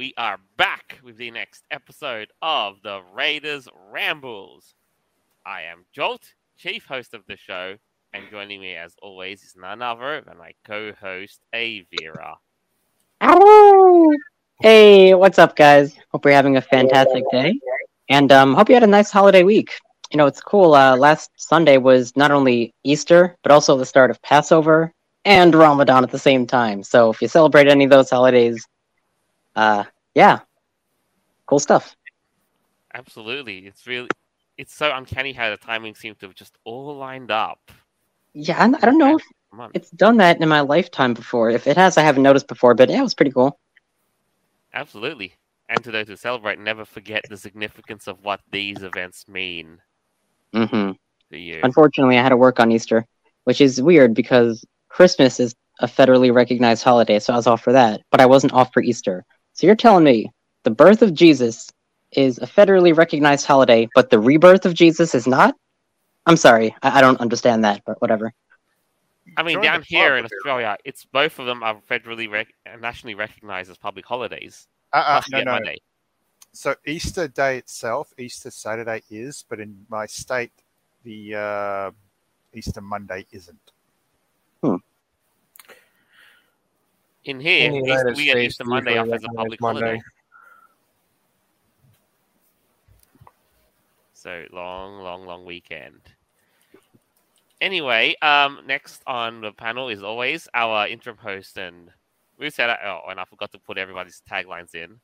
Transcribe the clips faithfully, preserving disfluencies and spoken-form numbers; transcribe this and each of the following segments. we are back with the next episode of the Raiders Rambles. I am Jolt, chief host of the show, and joining me as always is none other than my co-host, Aeveirra. Hello! Hey, what's up, guys? Hope you're having a fantastic day, and um, hope you had a nice holiday week. You know, it's cool, uh, last Sunday was not only Easter, but also the start of Passover and Ramadan at the same time, so if you celebrate any of those holidays, uh, yeah, cool stuff. Absolutely, it's really, it's so uncanny how the timing seemed to have just all lined up. Yeah, I don't know if it's done that in my lifetime before. If it has, I haven't noticed before, but yeah, it was pretty cool. Absolutely, and to those who celebrate, never forget the significance of what these events mean. Mm-hmm. To you. Unfortunately, I had to work on Easter, which is weird because Christmas is a federally recognized holiday, so I was off for that, but I wasn't off for Easter. So you're telling me the birth of Jesus is a federally recognized holiday, but the rebirth of Jesus is not? I'm sorry, I, I don't understand that, but whatever. I mean, down here in Australia, it's both of them are federally rec- nationally recognized as public holidays. Uh, uh, no, no. Monday. So Easter Day itself, Easter Saturday is, but in my state, the uh, Easter Monday isn't. Hmm. In here, in Easter, we get Easter Monday off as a public Monday. holiday. So long, long, long weekend. Anyway, um, next on the panel is always our interim host, and we said, oh, and I forgot to put everybody's taglines in.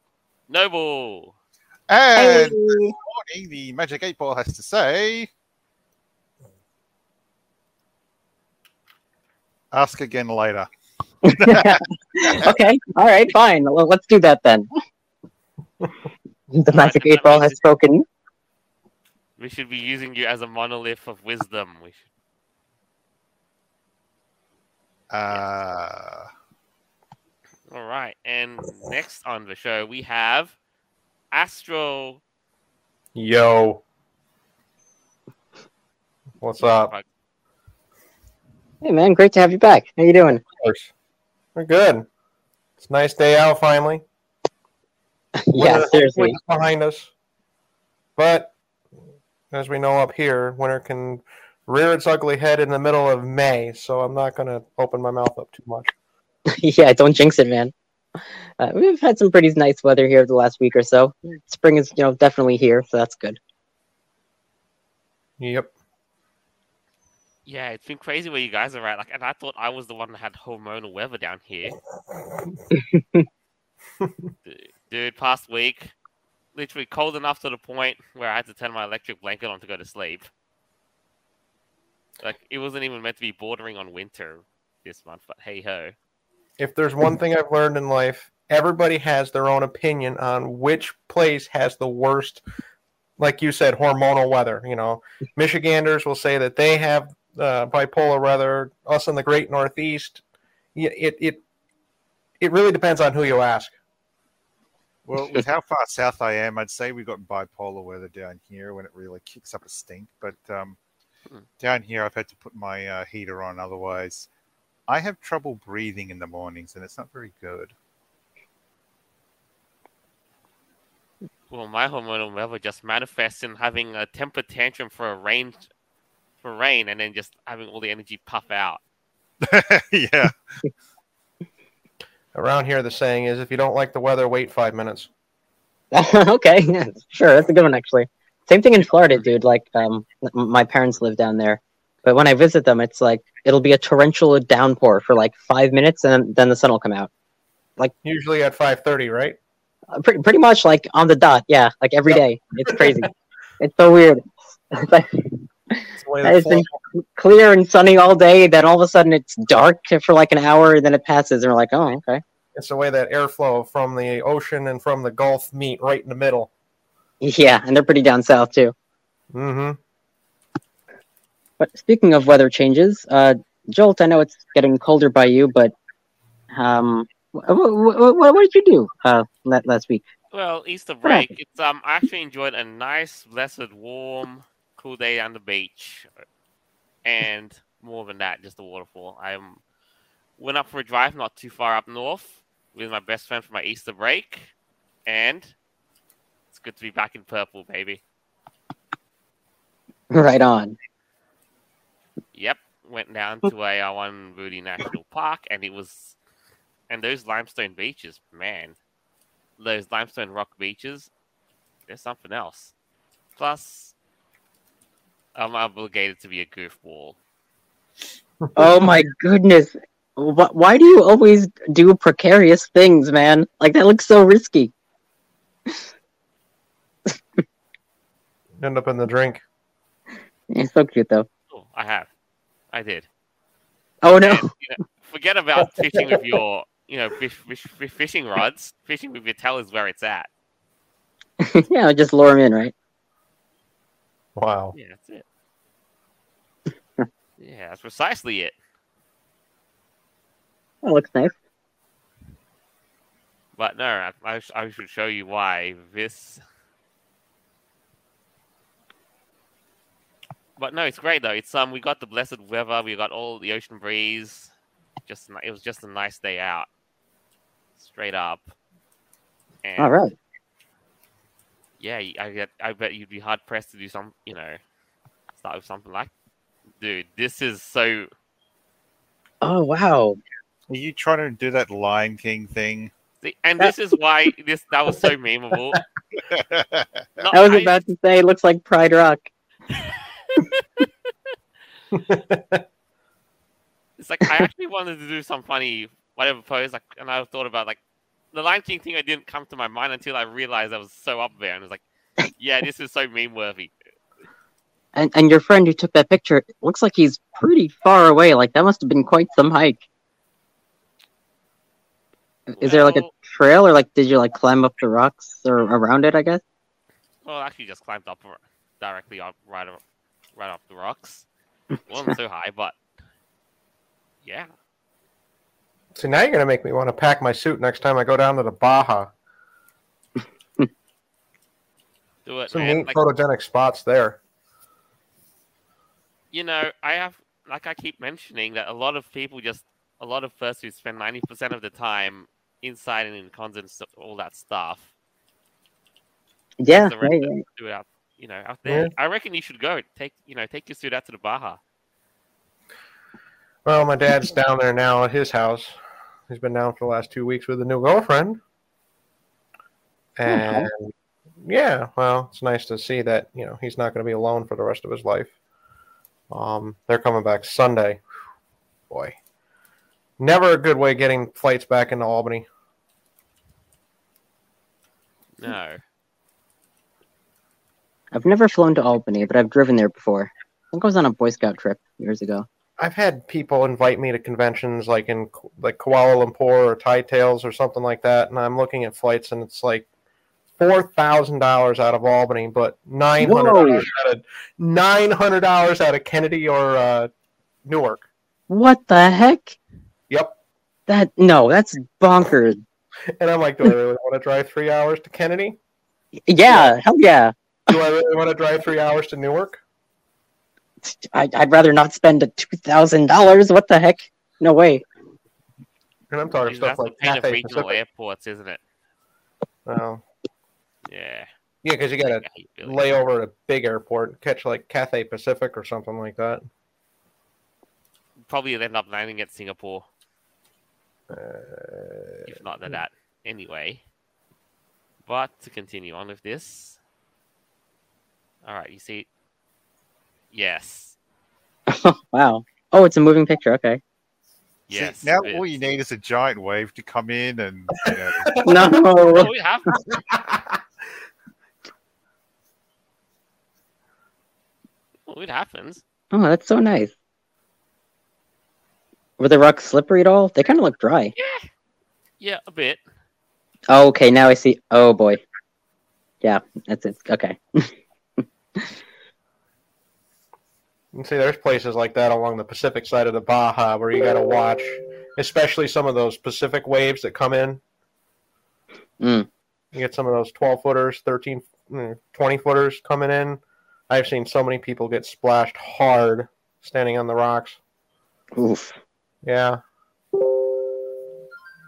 Noble! And hey. Good morning, the Magic eight-Ball has to say, ask again later. Okay, all right, fine. Well, let's do that then. The Magic eight-Ball has spoken. We should be using you as a monolith of wisdom. We should. Uh... All right, and next on the show we have Astral. Yo, what's up? Hey man, great to have you back. How you doing? We're good. It's a nice day out finally. Yeah, winter, seriously, winter's behind us. But as we know up here, winter can rear its ugly head in the middle of May, so I'm not going to open my mouth up too much. Yeah, don't jinx it, man. Uh, we've had some pretty nice weather here the last week or so. Spring is, you know, definitely here, so that's good. Yep. Yeah, it's been crazy where you guys are at. Like, and I thought I was the one that had hormonal weather down here. Dude, past week, literally cold enough to the point where I had to turn my electric blanket on to go to sleep. Like, it wasn't even meant to be bordering on winter this month, but hey-ho. If there's one thing I've learned in life, everybody has their own opinion on which place has the worst, like you said, hormonal weather. You know, Michiganders will say that they have uh, bipolar weather. Us in the Great Northeast, it it it really depends on who you ask. Well, with how far south I am, I'd say we've got bipolar weather down here when it really kicks up a stink. But um, down here, I've had to put my uh, heater on, otherwise I have trouble breathing in the mornings, and it's not very good. Well, my hormonal weather just manifests in having a temper tantrum for a rain, for rain, and then just having all the energy puff out. Yeah. Around here, the saying is, if you don't like the weather, wait five minutes. Okay, yeah, sure, that's a good one, actually. Same thing in Florida, dude. Like, um, my parents live down there. But when I visit them, it's like, it'll be a torrential downpour for like five minutes, and then the sun will come out. Like usually at five thirty, right? Uh, pretty, pretty much like on the dot, yeah. Like every yep. day. It's crazy. It's so weird. It's, like, it's, it's been clear and sunny all day, then all of a sudden it's dark for like an hour, and then it passes, and we're like, oh, okay. It's the way that airflow from the ocean and from the Gulf meet right in the middle. Yeah, and they're pretty down south, too. Mm-hmm. But speaking of weather changes, uh, Jolt, I know it's getting colder by you, but um, what, what, what did you do uh, last week? Well, Easter break. It's um, I actually enjoyed a nice, blessed, warm, cool day on the beach, and more than that, just the waterfall. I went up for a drive not too far up north with my best friend for my Easter break, And it's good to be back in purple, baby. Right on. Yep. Went down to Arawan Boodi National Park, and it was... And those limestone beaches, man. Those limestone rock beaches, there's something else. Plus, I'm obligated to be a goofball. Oh my goodness. Why do you always do precarious things, man? Like, that looks so risky. End up in the drink. It's so cute, though. Oh, I have. I did. Oh, no. And, you know, forget about fishing with your, you know, fish, fish, fish, fishing rods. Fishing with your tail is where it's at. Yeah, just lure them in, right? Wow. Yeah, that's it. Yeah, that's precisely it. That looks nice. But no, I, I, I should show you why this... But no, it's great, though. It's um, we got the blessed weather. We got all the ocean breeze. Just It was just a nice day out. Straight up. And all right. Yeah, I get. I bet you'd be hard-pressed to do some, you know, start with something like... Dude, this is so... Oh, wow. Are you trying to do that Lion King thing? See, and this is why this that was so memeable. Not, I was I, about to say, it looks like Pride Rock. It's like, I actually wanted to do some funny whatever pose, like, and I thought about, like, the Lion King thing. I didn't come to my mind until I realized I was so up there, and I was like, yeah, this is so meme-worthy. And and your friend who took that picture, it looks like he's pretty far away. Like, that must have been quite some hike. Is well, there, like, a trail, or, like, did you, like, climb up the rocks or around it, I guess? Well, I actually just climbed up directly up, right up, right up the rocks. It wasn't so high, but, yeah. So now you're going to make me want to pack my suit next time I go down to the Baja. Do it, Some man. neat like, photogenic spots there. You know, I have, like I keep mentioning, that a lot of people just, a lot of fursuits spend ninety percent of the time inside and in cons and all that stuff. Yeah, right, right. Do it out, you know, out there. Yeah. I reckon you should go take, you know, take your suit out to the Baja. Well, my dad's down there now at his house. He's been down for the last two weeks with a new girlfriend, and oh, no. yeah, well, it's nice to see that, you know, he's not going to be alone for the rest of his life. Um, they're coming back Sunday. Boy, never a good way of getting flights back into Albany. No. I've never flown to Albany, but I've driven there before. I think I was on a Boy Scout trip years ago. I've had people invite me to conventions like in like Kuala Lumpur or Thai Tales or something like that, and I'm looking at flights, and it's like four thousand dollars out of Albany, but nine hundred dollars out of, nine hundred dollars out of Kennedy or uh, Newark. What the heck? Yep. That no, that's bonkers. And I'm like, do I really want to drive three hours to Kennedy? Yeah, hell yeah. Do I really want to drive three hours to Newark? I, I'd rather not spend two thousand dollars. What the heck? No way. And I'm talking Dude, stuff that's like the pain Cathay of regional Pacific. airports, isn't it? Well, yeah. Yeah, because you got to lay over at a big airport and catch like Cathay Pacific or something like that. Probably end up landing at Singapore. Uh, if not than that, anyway. But to continue on with this, all right, you see, yes. Oh, wow! Oh, it's a moving picture. Okay. Yes. See, now all you need is a giant wave to come in, and you know. no, no we have well, it happens. Oh, that's so nice. Were the rocks slippery at all? They kind of look dry. Yeah, yeah, a bit. Oh, okay, now I see. Oh, boy. Yeah, that's it. Okay. You can see there's places like that along the Pacific side of the Baja where you got to watch, especially some of those Pacific waves that come in. Mm. You get some of those twelve-footers, thirteen, twenty-footers coming in. I've seen so many people get splashed hard standing on the rocks. Oof. Yeah.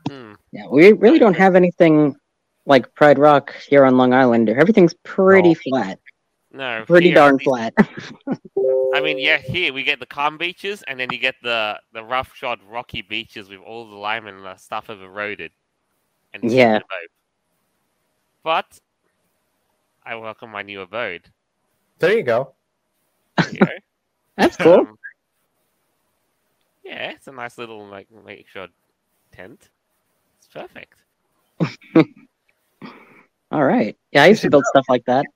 Yeah, we really don't have anything like Pride Rock here on Long Island, everything's pretty oh. flat. No, pretty here, darn we, flat. I mean, yeah, here we get the calm beaches, and then you get the the roughshod rocky beaches with all the lime and the stuff have eroded. And yeah. But I welcome my new abode. There you go. There you go. That's cool. Um, yeah, it's a nice little like makeshift tent. It's perfect. All right. Yeah, I used to build stuff like that.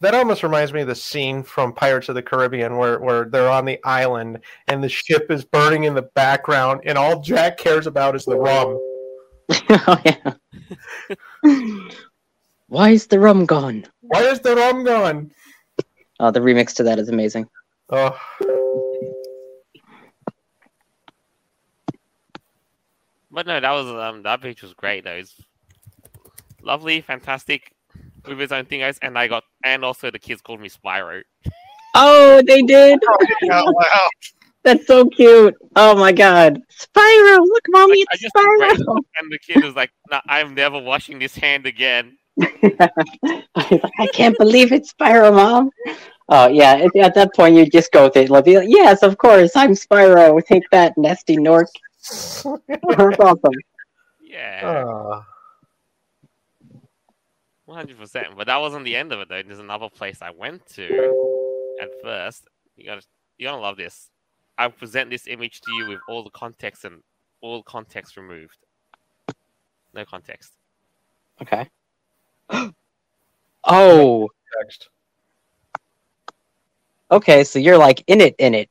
That almost reminds me of the scene from Pirates of the Caribbean where, where they're on the island and the ship is burning in the background and all Jack cares about is the rum. Oh, yeah. Why is the rum gone? Why is the rum gone? Oh, the remix to that is amazing. Oh. But no, that was um, that beach was great though. It's lovely, fantastic, with his own thing, guys. And I got, and also the kids called me Spyro. Oh, they did! Oh, wow. That's so cute. Oh my god, Spyro! Look, mommy, like, it's Spyro. And the kid was like, nah, "I'm never washing this hand again." I can't believe it's Spyro, Mom. Oh yeah, at, at that point you just go with it. Like, yes, of course, I'm Spyro. Take that, nasty Nork. That's awesome. Yeah. One hundred percent. But that wasn't the end of it, though. There's another place I went to. At first, you gotta, you're gonna love this. I'll present this image to you with all the context and all context removed. No context. Okay. Oh. Next. Okay, so you're like in it, in it.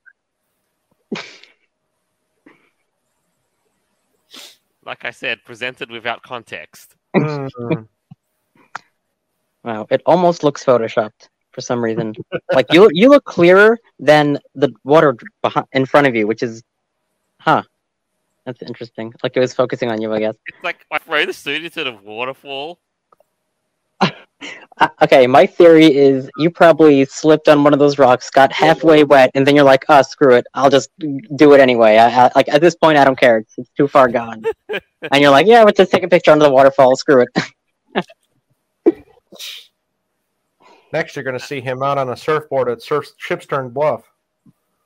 Like I said, presented without context. Mm. Wow, it almost looks photoshopped for some reason. Like you, you look clearer than the water behind, in front of you, which is, huh? That's interesting. Like it was focusing on you, I guess. It's like I throw the studio to the waterfall. Okay, my theory is you probably slipped on one of those rocks, got halfway wet, and then you're like, "Oh, screw it! I'll just do it anyway." I, I, like at this point, I don't care; it's, it's too far gone. And you're like, "Yeah, let's just take a picture under the waterfall. Screw it." Next, you're going to see him out on a surfboard at Surf Shipstern Bluff.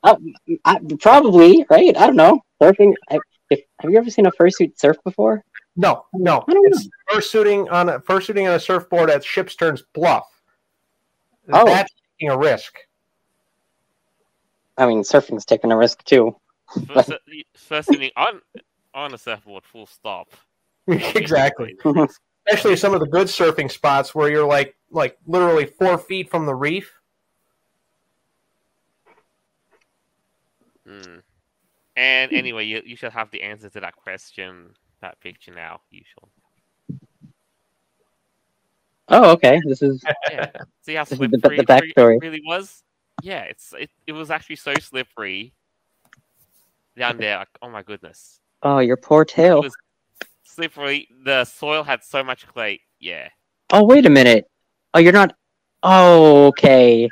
Oh, I, probably right. I don't know surfing. I, if, have you ever seen a fursuit surf before? No, no. I don't know. It's fursuiting on a fursuiting on a surfboard at Shipstern's Bluff. Oh. That's taking a risk. I mean, surfing's taking a risk too. First, fursuiting on on a surfboard, full stop. Exactly. Especially some of the good surfing spots where you're like like literally four feet from the reef. Mm. And anyway, you you should have the answer to that question. That picture now, usual. Oh, okay. This is yeah. See how slippery the, the backstory. It really was. Yeah, it's it, it was actually so slippery down there. Like, oh my goodness. Oh, your poor tail. It was slippery. The soil had so much clay. Yeah. Oh, wait a minute. Oh, you're not. Oh, okay.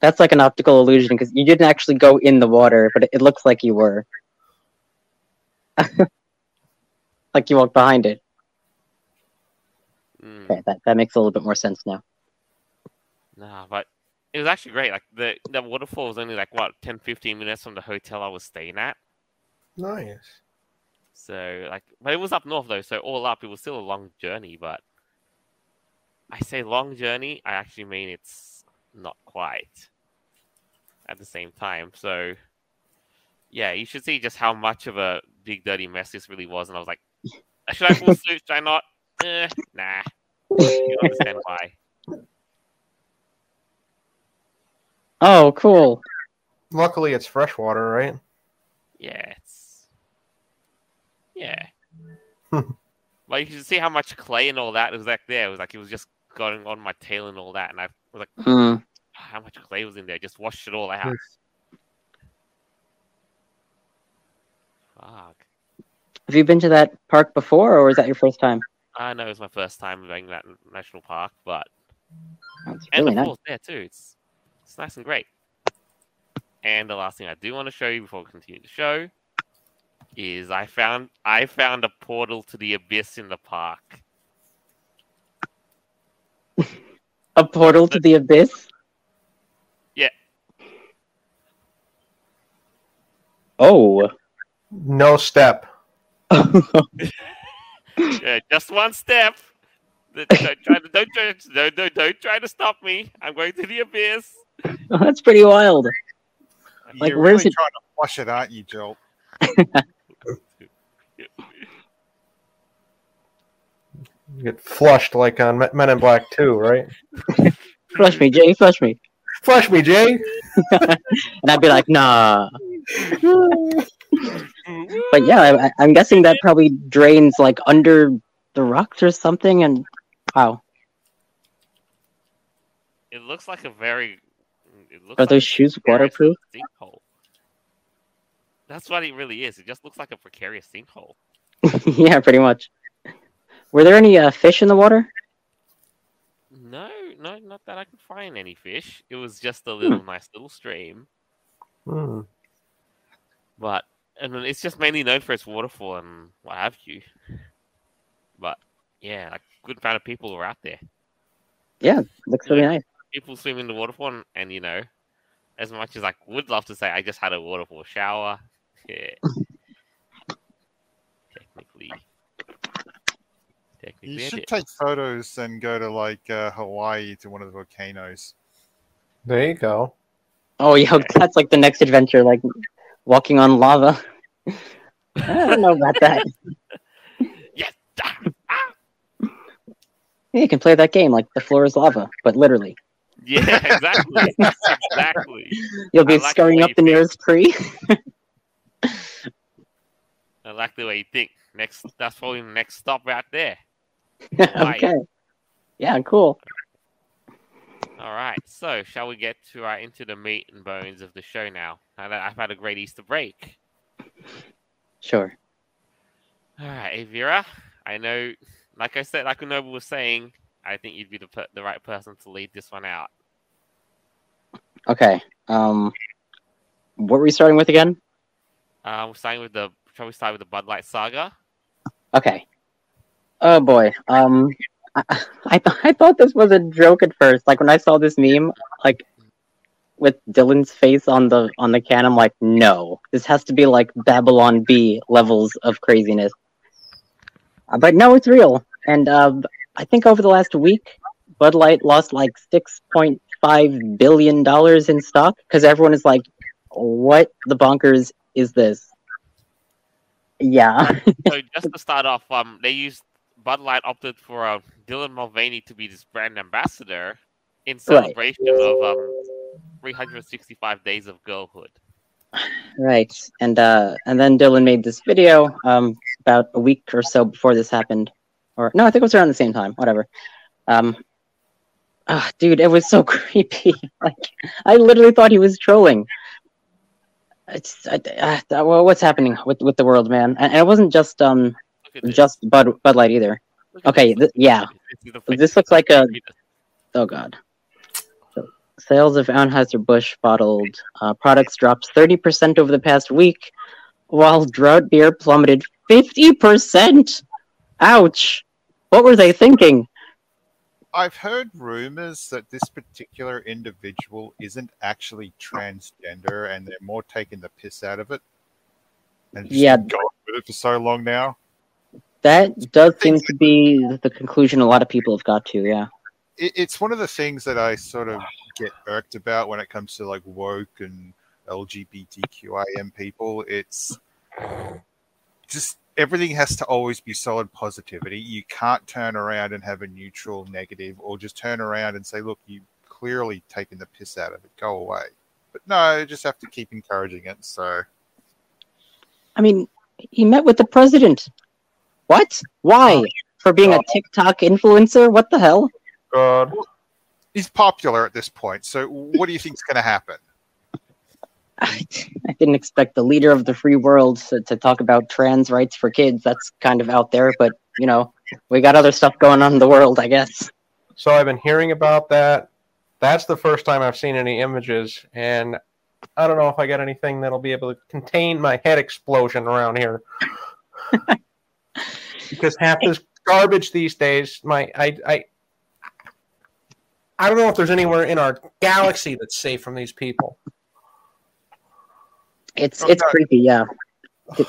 That's like an optical illusion because you didn't actually go in the water, but it, it looks like you were. Like you walk behind it. Mm. Okay, that, that makes a little bit more sense now. Nah, but it was actually great. Like the, the waterfall was only like what ten, fifteen minutes from the hotel I was staying at. Nice. So like, but it was up north though, so all up, it was still a long journey. But I say long journey, I actually mean it's not quite. At the same time, so yeah, you should see just how much of a big dirty mess this really was, and I was like. Should I full suit? Should I not? Eh, nah. You understand why. Oh, cool. Luckily, it's fresh water, right? Yeah. It's... Yeah. Like, you can see how much clay and all that was like there. It was like, it was just going on my tail and all that. And I was like, mm. How much clay was in there? Just washed it all out. Fuck. Have you been to that park before, or is that your first time? I uh, know it was my first time going to that national park, but really and the nice. Pool's there too. It's it's nice and great. And the last thing I do want to show you before we continue the show is I found I found a portal to the abyss in the park. A portal to the abyss? Yeah. Oh. No step. Yeah, just one step. Don't try to, don't, try, don't, don't, don't try to stop me. I'm going to the abyss. Oh, that's pretty wild. You're like, where's really it? Trying to flush it out, you Jolt. You get flushed like on Men in Black two, right? Flush me, Jay. Flush me. Flush me, Jay. And I'd be like, nah. But yeah, I, I'm guessing that probably drains like under the rocks or something. And wow. It looks like a very. It looks Are like those shoes waterproof? Sinkhole. That's what it really is. It just looks like a precarious sinkhole. Yeah, pretty much. Were there any uh, fish in the water? No, no, not that I could find any fish. It was just a little hmm. nice little stream. Hmm. But and it's just mainly known for its waterfall and what have you. But yeah, like good amount of people were out there. Yeah, looks really nice. People swim in the waterfall, and, and you know, as much as I would love to say, I just had a waterfall shower. Yeah, technically. You should take photos and go to like uh, Hawaii to one of the volcanoes. There you go. Oh yeah, that's like the next adventure, like walking on lava. I don't know about that. Yes. Yeah, you can play that game like the floor is lava, but literally. Yeah, exactly. Exactly. You'll be like scurrying up the nearest tree. I like the way you think. Next, that's probably the next stop right there. Okay. Yeah, cool. All right. So, shall we get to right into the meat and bones of the show now? Now that I've had a great Easter break. Sure. All right, Aeveirra. I know, like I said, like Noble was saying, I think you'd be the per- the right person to lead this one out. Okay. Um, what were we starting with again? Uh, we're starting with the. Shall we start with the Bud Light saga? Okay. Oh boy. Um, I I, th- I thought this was a joke at first. Like when I saw this meme, like with Dylan's face on the on the can, I'm like, no, this has to be like Babylon Bee levels of craziness. Uh, but no, it's real. And uh, I think over the last week, Bud Light lost like six point five billion dollars in stock because everyone is like, what the bonkers is this? Yeah. So just to start off, um, they used Bud Light opted for um, Dylan Mulvaney to be this brand ambassador in celebration right. of um, three hundred sixty-five days of girlhood. Right, and uh, and then Dylan made this video um about a week or so before this happened, or no, I think it was around the same time. Whatever. Um, ah, oh, dude, it was so creepy. Like, I literally thought he was trolling. It's uh, uh, well, what's happening with, with the world, man? And, and it wasn't just um just Bud Bud Light either. Okay, th- yeah, this looks like a oh god. So, sales of Anheuser-Busch bottled uh, products dropped thirty percent over the past week, while drought beer plummeted fifty percent. Ouch! What were they thinking? I've heard rumors that this particular individual isn't actually transgender and they're more taking the piss out of it. And just yeah, going with it for so long now. That does seem to be the conclusion a lot of people have got to, yeah. It, it's one of the things that I sort of get irked about when it comes to like woke and L G B T Q I M people. It's just... Everything has to always be solid positivity. You can't turn around and have a neutral negative or just turn around and say, look, you've clearly taken the piss out of it. Go away. But no, you just have to keep encouraging it. So, I mean, he met with the president. What? Why? Oh, for being God. A TikTok influencer? What the hell? God. He's popular at this point. So what do you think's going to happen? I didn't expect the leader of the free world to, to talk about trans rights for kids. That's kind of out there, but, you know, we got other stuff going on in the world, I guess. So I've been hearing about that. That's the first time I've seen any images, and I don't know if I got anything that'll be able to contain my head explosion around here. Because half this garbage these days, my I I I don't know if there's anywhere in our galaxy that's safe from these people. It's okay. It's creepy, yeah. Did,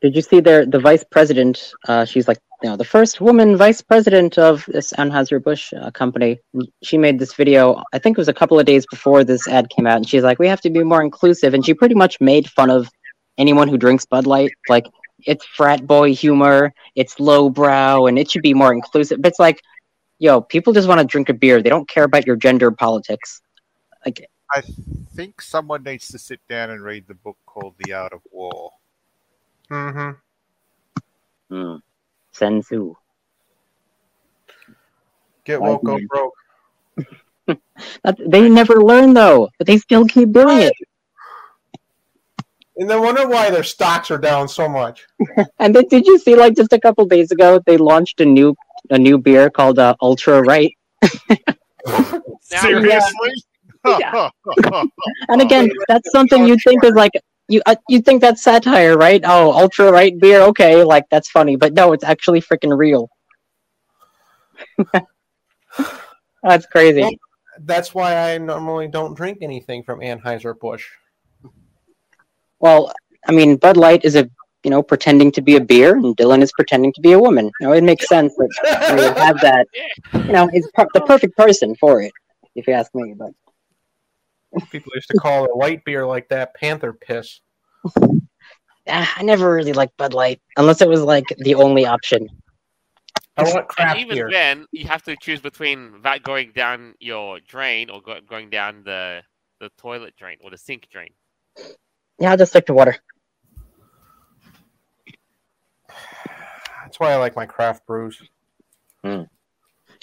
did you see their the vice president? Uh, she's like, you know, the first woman vice president of this Anheuser-Busch uh, company. She made this video. I think it was a couple of days before this ad came out, and she's like, we have to be more inclusive. And she pretty much made fun of anyone who drinks Bud Light. Like, it's frat boy humor. It's lowbrow, and it should be more inclusive. But it's like, yo, people just want to drink a beer. They don't care about your gender politics. Like, I think someone needs to sit down and read the book called The Art of War. Mm-hmm. Mm. Senzu. Get woke or broke. That, they never learn, though, but they still keep doing it. And they wonder why their stocks are down so much. And then, did you see, like, just a couple days ago, they launched a new... a new beer called uh, Ultra Right. Seriously? Yeah. And again, that's something you think is like, you uh, you think that's satire, right? Oh, Ultra Right beer, okay, like that's funny, but no, it's actually freaking real. That's crazy. Well, that's why I normally don't drink anything from Anheuser-Busch. Well, I mean, Bud Light is a you know, pretending to be a beer, and Dylan is pretending to be a woman. You know, it makes sense that we have that. You know, he's per- the perfect person for it, if you ask me. But people used to call a light beer like that panther piss. I never really liked Bud Light, unless it was, like, the only option. I want crap and even beer. Then, you have to choose between that going down your drain or go- going down the, the toilet drain or the sink drain. Yeah, I'll just stick to water. That's why I like my craft brews. Mm.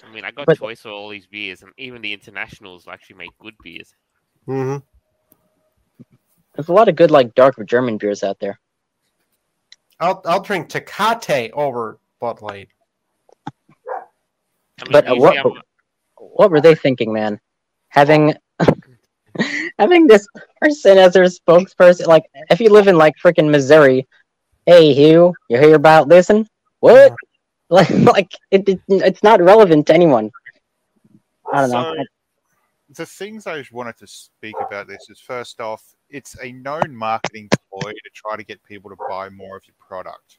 I mean, I got but, choice of all these beers, and even the internationals actually make good beers. Mm-hmm. There's a lot of good, like, dark German beers out there. I'll I'll drink Tecate over Bud Light. I mean, but uh, what I'm... what were they thinking, man? Having having this person as their spokesperson, like, if you live in like freaking Missouri, hey Hugh, you hear about this and what? Like, like it, it, it's not relevant to anyone. I don't so, know. The things I wanted to speak about this is, first off, it's a known marketing ploy to try to get people to buy more of your product.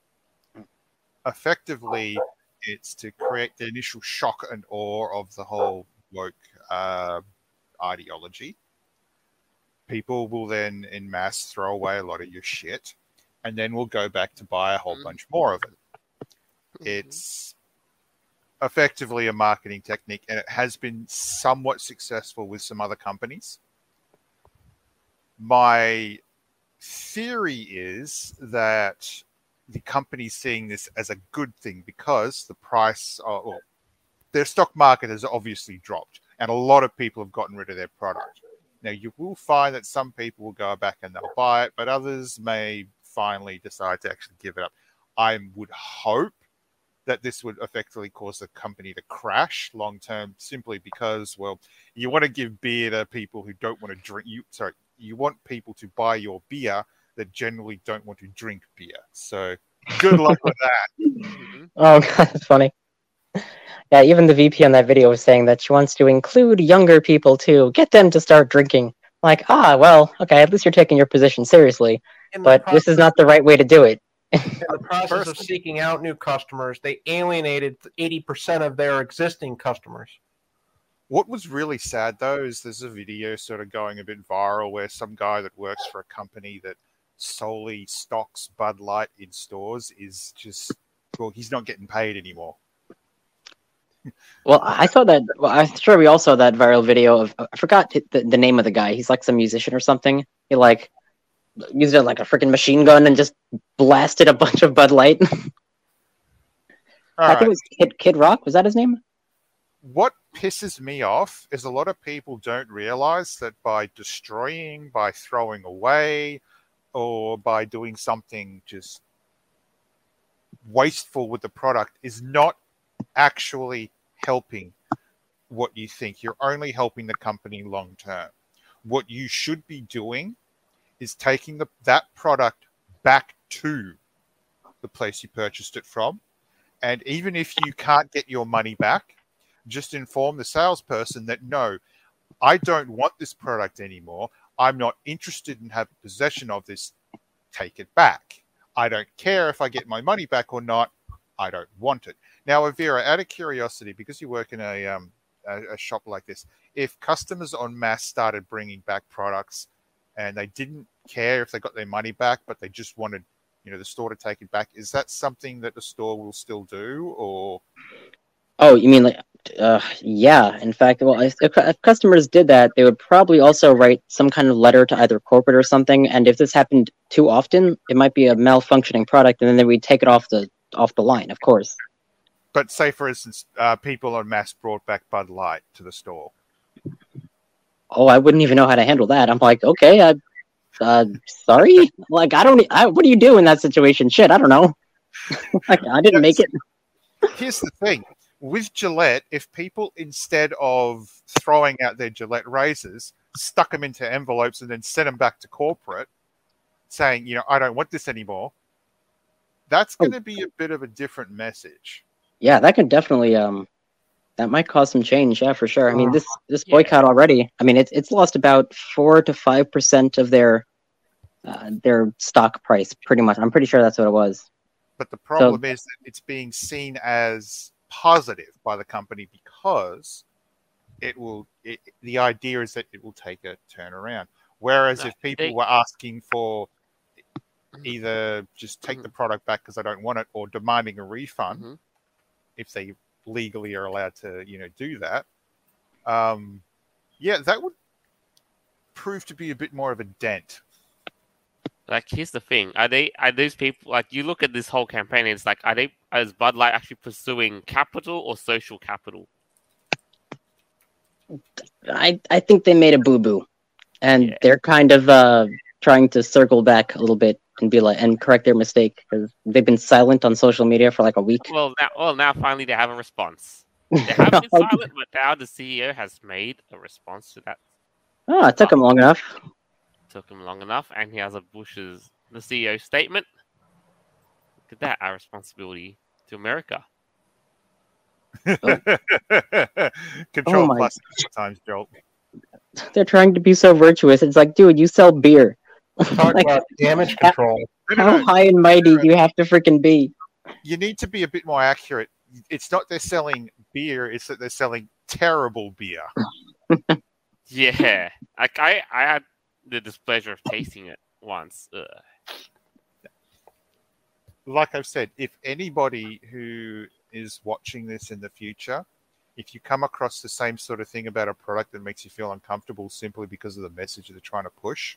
Effectively, it's to create the initial shock and awe of the whole woke uh, ideology. People will then, in mass, throw away a lot of your shit, and then we'll go back to buy a whole bunch more of it. It's effectively a marketing technique, and it has been somewhat successful with some other companies. My theory is that the company's seeing this as a good thing because the price, or, or their stock market has obviously dropped, and a lot of people have gotten rid of their product. Now, you will find that some people will go back and they'll buy it, but others may finally decide to actually give it up. I would hope that this would effectively cause the company to crash long term, simply because, well, you want to give beer to people who don't want to drink. You sorry, you want people to buy your beer that generally don't want to drink beer. So good luck with that. Oh God, that's funny. Yeah, even the V P on that video was saying that she wants to include younger people too, get them to start drinking. Like, ah, well, okay, at least you're taking your position seriously, but this is not the right way to do it. In the process of seeking out new customers, they alienated eighty percent of their existing customers. What was really sad, though, is there's a video sort of going a bit viral where some guy that works for a company that solely stocks Bud Light in stores is just, well, he's not getting paid anymore. Well, I saw that. Well, I'm sure we all saw that viral video of, I forgot the, the name of the guy. He's like some musician or something. He like used it like a freaking machine gun and just blasted a bunch of Bud Light. I right. think it was Kid, Kid Rock. Was that his name? What pisses me off is a lot of people don't realize that by destroying, by throwing away, or by doing something just wasteful with the product is not actually helping what you think. You're only helping the company long term. What you should be doing is taking the, that product back to the place you purchased it from. And even if you can't get your money back, just inform the salesperson that, no, I don't want this product anymore. I'm not interested in having possession of this. Take it back. I don't care if I get my money back or not. I don't want it. Now, Aeveirra, out of curiosity, because you work in a, um, a, a shop like this, if customers en masse started bringing back products and they didn't care if they got their money back, but they just wanted, you know, the store to take it back, is that something that the store will still do? Or oh, you mean like, uh, yeah. In fact, well, if, if customers did that, they would probably also write some kind of letter to either corporate or something. And if this happened too often, it might be a malfunctioning product, and then we'd take it off the off the line, of course. But say, for instance, uh, people en masse brought back Bud Light to the store. Oh, I wouldn't even know how to handle that. I'm like, okay, I, uh, sorry? Like, I don't, I, what do you do in that situation? Shit, I don't know. Like, I didn't make it. Here's the thing. With Gillette, if people, instead of throwing out their Gillette razors, stuck them into envelopes and then sent them back to corporate, saying, you know, I don't want this anymore, that's going to oh. be a bit of a different message. Yeah, that could definitely, um, that might cause some change. Yeah, for sure. I mean, this this boycott yeah. already. I mean, it's it's lost about four to five percent of their uh, their stock price, pretty much. I'm pretty sure that's what it was. But the problem so, is that it's being seen as positive by the company because it will. It, the idea is that it will take a turnaround. Whereas if people were asking for either just take the product back because I don't want it, or demanding a refund, mm-hmm. if they legally are allowed to, you know, do that. Um, yeah, that would prove to be a bit more of a dent. Like, here's the thing: are they? Are these people? Like, you look at this whole campaign, and it's like, are they? Is Bud Light actually pursuing capital or social capital? I I think they made a boo boo, and yeah. they're kind of uh, trying to circle back a little bit. And be like, and correct their mistake because they've been silent on social media for like a week. Well, now, well, now finally they have a response. They have been silent, but now the C E O has made a response to that. Oh, it took him long enough. Took him long enough, and he has a Bush's the C E O statement. Look at that, our responsibility to America. Oh. Control oh plus times Jolt. They're trying to be so virtuous. It's like, dude, you sell beer. Talk like, about damage control. How high and mighty do you have to freaking be? You need to be a bit more accurate. It's not they're selling beer, it's that they're selling terrible beer. Yeah. Like I, I had the displeasure of tasting it once. Ugh. Like I've said, if anybody who is watching this in the future, if you come across the same sort of thing about a product that makes you feel uncomfortable simply because of the message they're trying to push,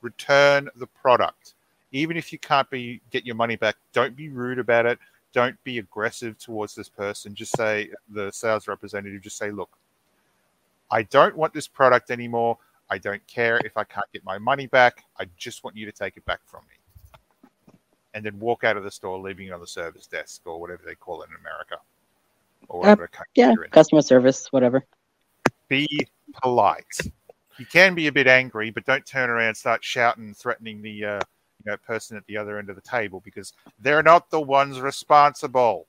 return the product. Even if you can't be get your money back, don't be rude about it. Don't be aggressive towards this person. Just say, the sales representative, just say, look, I don't want this product anymore. I don't care if I can't get my money back. I just want you to take it back from me. And then walk out of the store, leaving it on the service desk or whatever they call it in America. Or whatever uh, country yeah, you're in. Customer service, whatever. Be polite. You can be a bit angry, but don't turn around and start shouting and threatening the uh, you know, person at the other end of the table because they're not the ones responsible.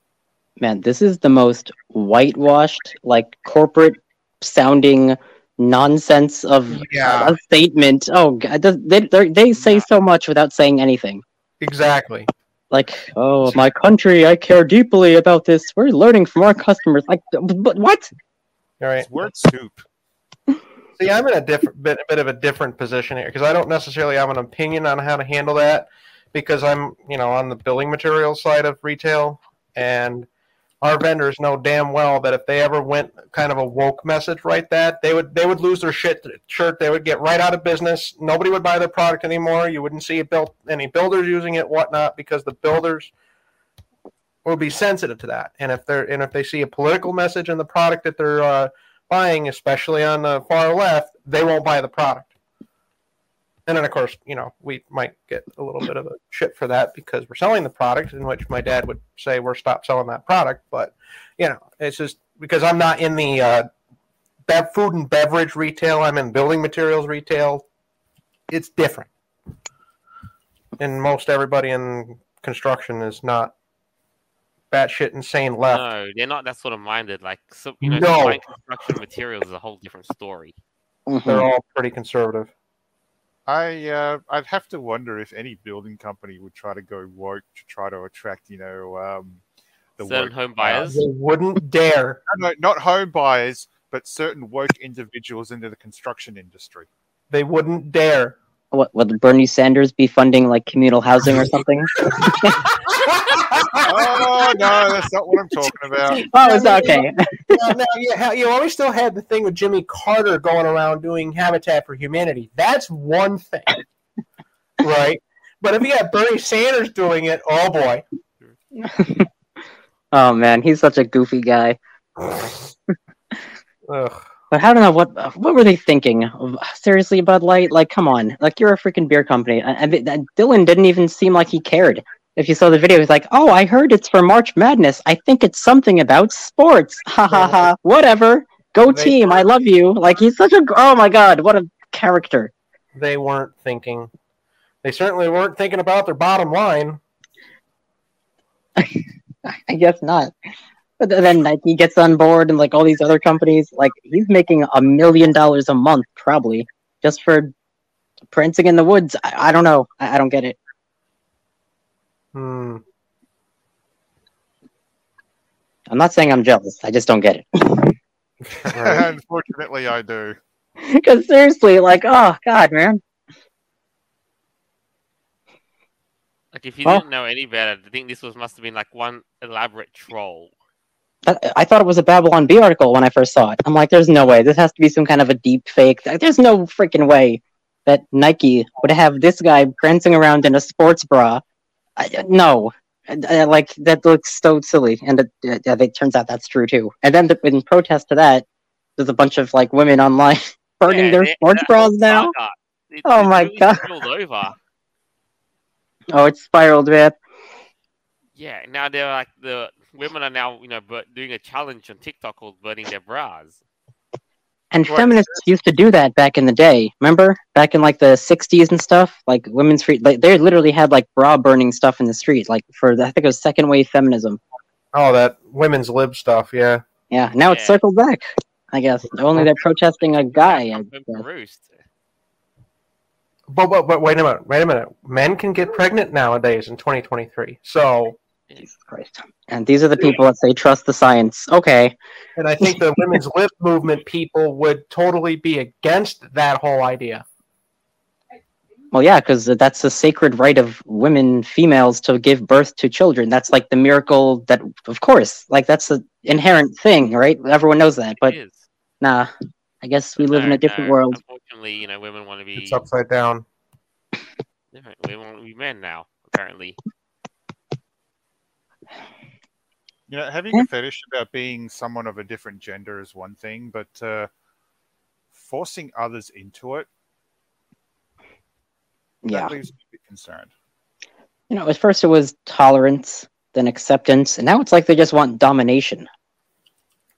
Man, this is the most whitewashed, like, corporate-sounding nonsense of yeah. uh, a statement. Oh, God, they, they say so much without saying anything. Exactly. Like, oh, my country, I care deeply about this. We're learning from our customers. Like, but what? All right. It's word soup. See, I'm in a different bit, bit of a different position here because I don't necessarily have an opinion on how to handle that because I'm, you know, on the building materials side of retail, and our vendors know damn well that if they ever went kind of a woke message, right, that they would they would lose their shit shirt. They would get right out of business. Nobody would buy their product anymore. You wouldn't see built any builders using it, whatnot, because the builders will be sensitive to that. And if they're and if they see a political message in the product that they're uh, buying, especially on the far left, they won't buy the product. And then, of course, you know, we might get a little bit of a shit for that because we're selling the product, in which my dad would say we're stop selling that product. But, you know, it's just because I'm not in the uh, bev- food and beverage retail. I'm in building materials retail. It's different. And most everybody in construction is not batshit insane left. No, they're not that sort of minded. Like, so, you know, no. construction materials is a whole different story. Mm-hmm. They're all pretty conservative. I uh, I'd have to wonder if any building company would try to go woke to try to attract, you know, um, the certain woke home buyers. They wouldn't dare. No, no, not home buyers, but certain woke individuals into the construction industry. They wouldn't dare. What, would Bernie Sanders be funding like communal housing or something? Oh no, that's not what I'm talking about. Oh, it's okay. Now, now, yeah, you always still had the thing with Jimmy Carter going around doing Habitat for Humanity. That's one thing, right? But if you got Bernie Sanders doing it, oh boy. Oh man, he's such a goofy guy. Ugh. But I don't know what what were they thinking? Seriously, Bud Light? Like, come on! Like, you're a freaking beer company. I, I, Dylan didn't even seem like he cared. If you saw the video, he's like, "Oh, I heard it's for March Madness. I think it's something about sports. Ha ha ha! Whatever. Go they, team! I love you." Like, he's such a oh my god, what a character. They weren't thinking. They certainly weren't thinking about their bottom line. I guess not. But then Nike gets on board and like all these other companies, like he's making a million dollars a month probably just for prancing in the woods. I, I don't know. I, I don't get it. Hmm. I'm not saying I'm jealous. I just don't get it. Unfortunately, I do. Because seriously, like, oh god, man. Like if you oh. didn't know any better, I think this was must have been like one elaborate troll. I thought it was a Babylon Bee article when I first saw it. I'm like, there's no way. This has to be some kind of a deep fake. There's no freaking way that Nike would have this guy prancing around in a sports bra. I, no. I, I, like, that looks so silly. And it, it, it turns out that's true, too. And then the, in protest to that, there's a bunch of, like, women online burning yeah, their it, sports bras now. It, oh, it my really God. Over. Oh, it's spiraled, man. Yeah, now they're like the... Women are now, you know, doing a challenge on TikTok called burning their bras. And right. Feminists used to do that back in the day. Remember, back in like the sixties and stuff, like women's free. Like, they literally had like bra burning stuff in the street, like for the, I think it was second wave feminism. Oh, that women's lib stuff, yeah. Yeah. Now yeah. It's circled back, I guess. Only they're protesting a guy. I guess. But, but but wait a minute, wait a minute. Men can get pregnant nowadays in twenty twenty-three, so. Jesus Christ. And these are the people that say trust the science. Okay. And I think the women's lib movement people would totally be against that whole idea. Well, yeah, because that's the sacred right of women, females, to give birth to children. That's like the miracle that, of course, like that's the inherent thing, right? Everyone knows that, but nah, I guess we live no, in a different no. world. Unfortunately, you know, women want to be... It's upside down. Women want to be men now, apparently. You know, having a fetish about being someone of a different gender is one thing, but uh, forcing others into it, yeah. that leaves me a bit concerned. You know, at first it was tolerance, then acceptance, and now it's like they just want domination.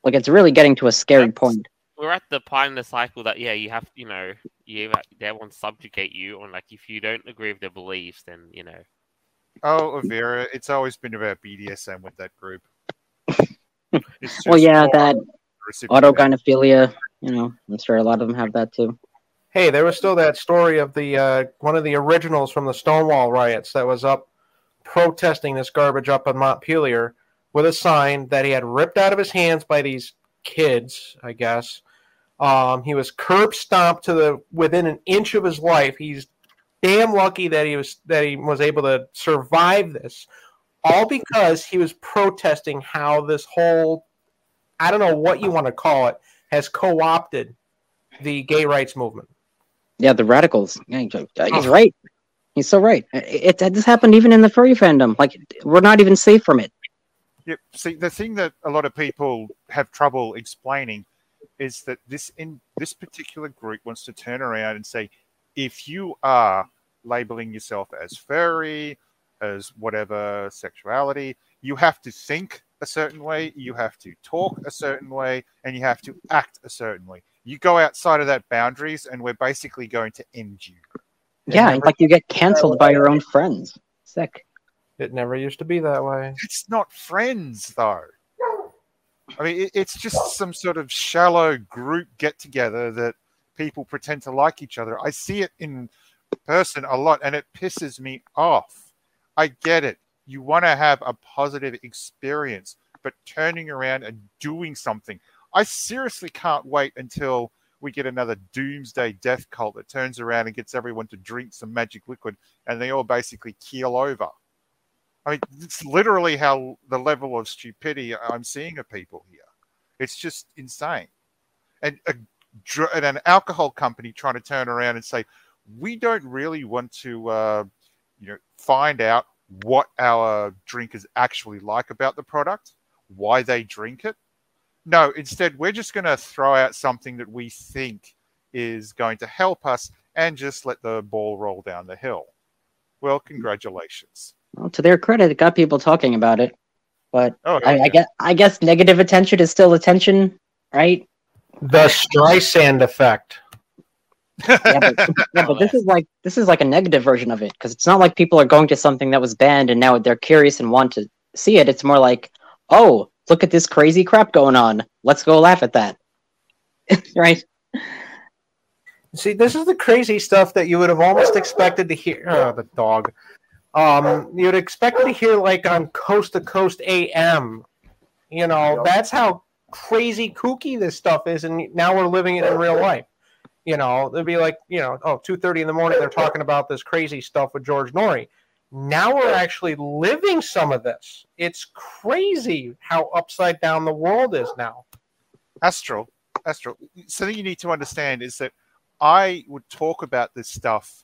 Like, it's really getting to a scary That's, point. We're at the part in the cycle that, yeah, you have, you know, you have, they want to subjugate you, and like, if you don't agree with their beliefs, then, you know. Oh, Aeveirra, it's always been about B D S M with that group. Well, yeah, that autogynephilia, you know, I'm sure a lot of them have that too. Hey, there was still that story of the uh, one of the originals from the Stonewall riots that was up protesting this garbage up in Montpelier with a sign that he had ripped out of his hands by these kids, I guess. Um, he was curb stomped to the within an inch of his life. He's damn lucky that he was that he was able to survive this, all because he was protesting how this whole, I don't know what you want to call it, has co-opted the gay rights movement. Yeah, the radicals. Yeah, he's oh. right. He's so right. It, it this happened even in the furry fandom. Like, we're not even safe from it. Yep. See, the thing that a lot of people have trouble explaining is that this in this particular group wants to turn around and say, if you are labeling yourself as furry, as whatever sexuality, you have to think a certain way, you have to talk a certain way, and you have to act a certain way. You go outside of that boundaries, and we're basically going to end you. Yeah, and like you get cancelled by your own friends. Sick. It never used to be that way. It's not friends, though. I mean, it, it's just some sort of shallow group get-together that people pretend to like each other. I see it in person a lot, and it pisses me off. I get it. You want to have a positive experience, but turning around and doing something. I seriously can't wait until we get another doomsday death cult that turns around and gets everyone to drink some magic liquid, and they all basically keel over. I mean, it's literally how the level of stupidity I'm seeing of people here. It's just insane. And, a, and an alcohol company trying to turn around and say, we don't really want to uh, you know, find out what our drinkers actually like about the product, why they drink it. No, instead, we're just going to throw out something that we think is going to help us and just let the ball roll down the hill. Well, congratulations. Well, to their credit, it got people talking about it, but oh, okay. I, I guess I guess negative attention is still attention, right? The Streisand effect. Yeah, but, yeah, but this is like this is like a negative version of it, because it's not like people are going to something that was banned and now they're curious and want to see it. It's more like, oh, look at this crazy crap going on. Let's go laugh at that, right? See, this is the crazy stuff that you would have almost expected to hear. Oh, the dog. Um, you'd expect to hear like on Coast to Coast A M, you know, that's how crazy kooky this stuff is. And now we're living it in real life. You know, it'd be like, you know, oh, two thirty in the morning, they're talking about this crazy stuff with George Norrie. Now we're actually living some of this. It's crazy how upside down the world is now. Astral, Astral, something you need to understand is that I would talk about this stuff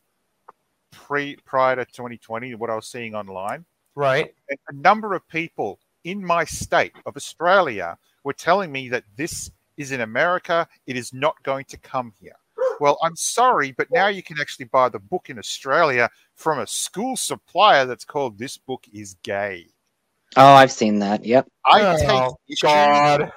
Pre prior to twenty twenty, what I was seeing online, right? And a number of people in my state of Australia were telling me that this is in America. It is not going to come here. Well, I'm sorry, but now you can actually buy the book in Australia from a school supplier that's called "This Book Is Gay." Oh, I've seen that. Yep. I take oh, God.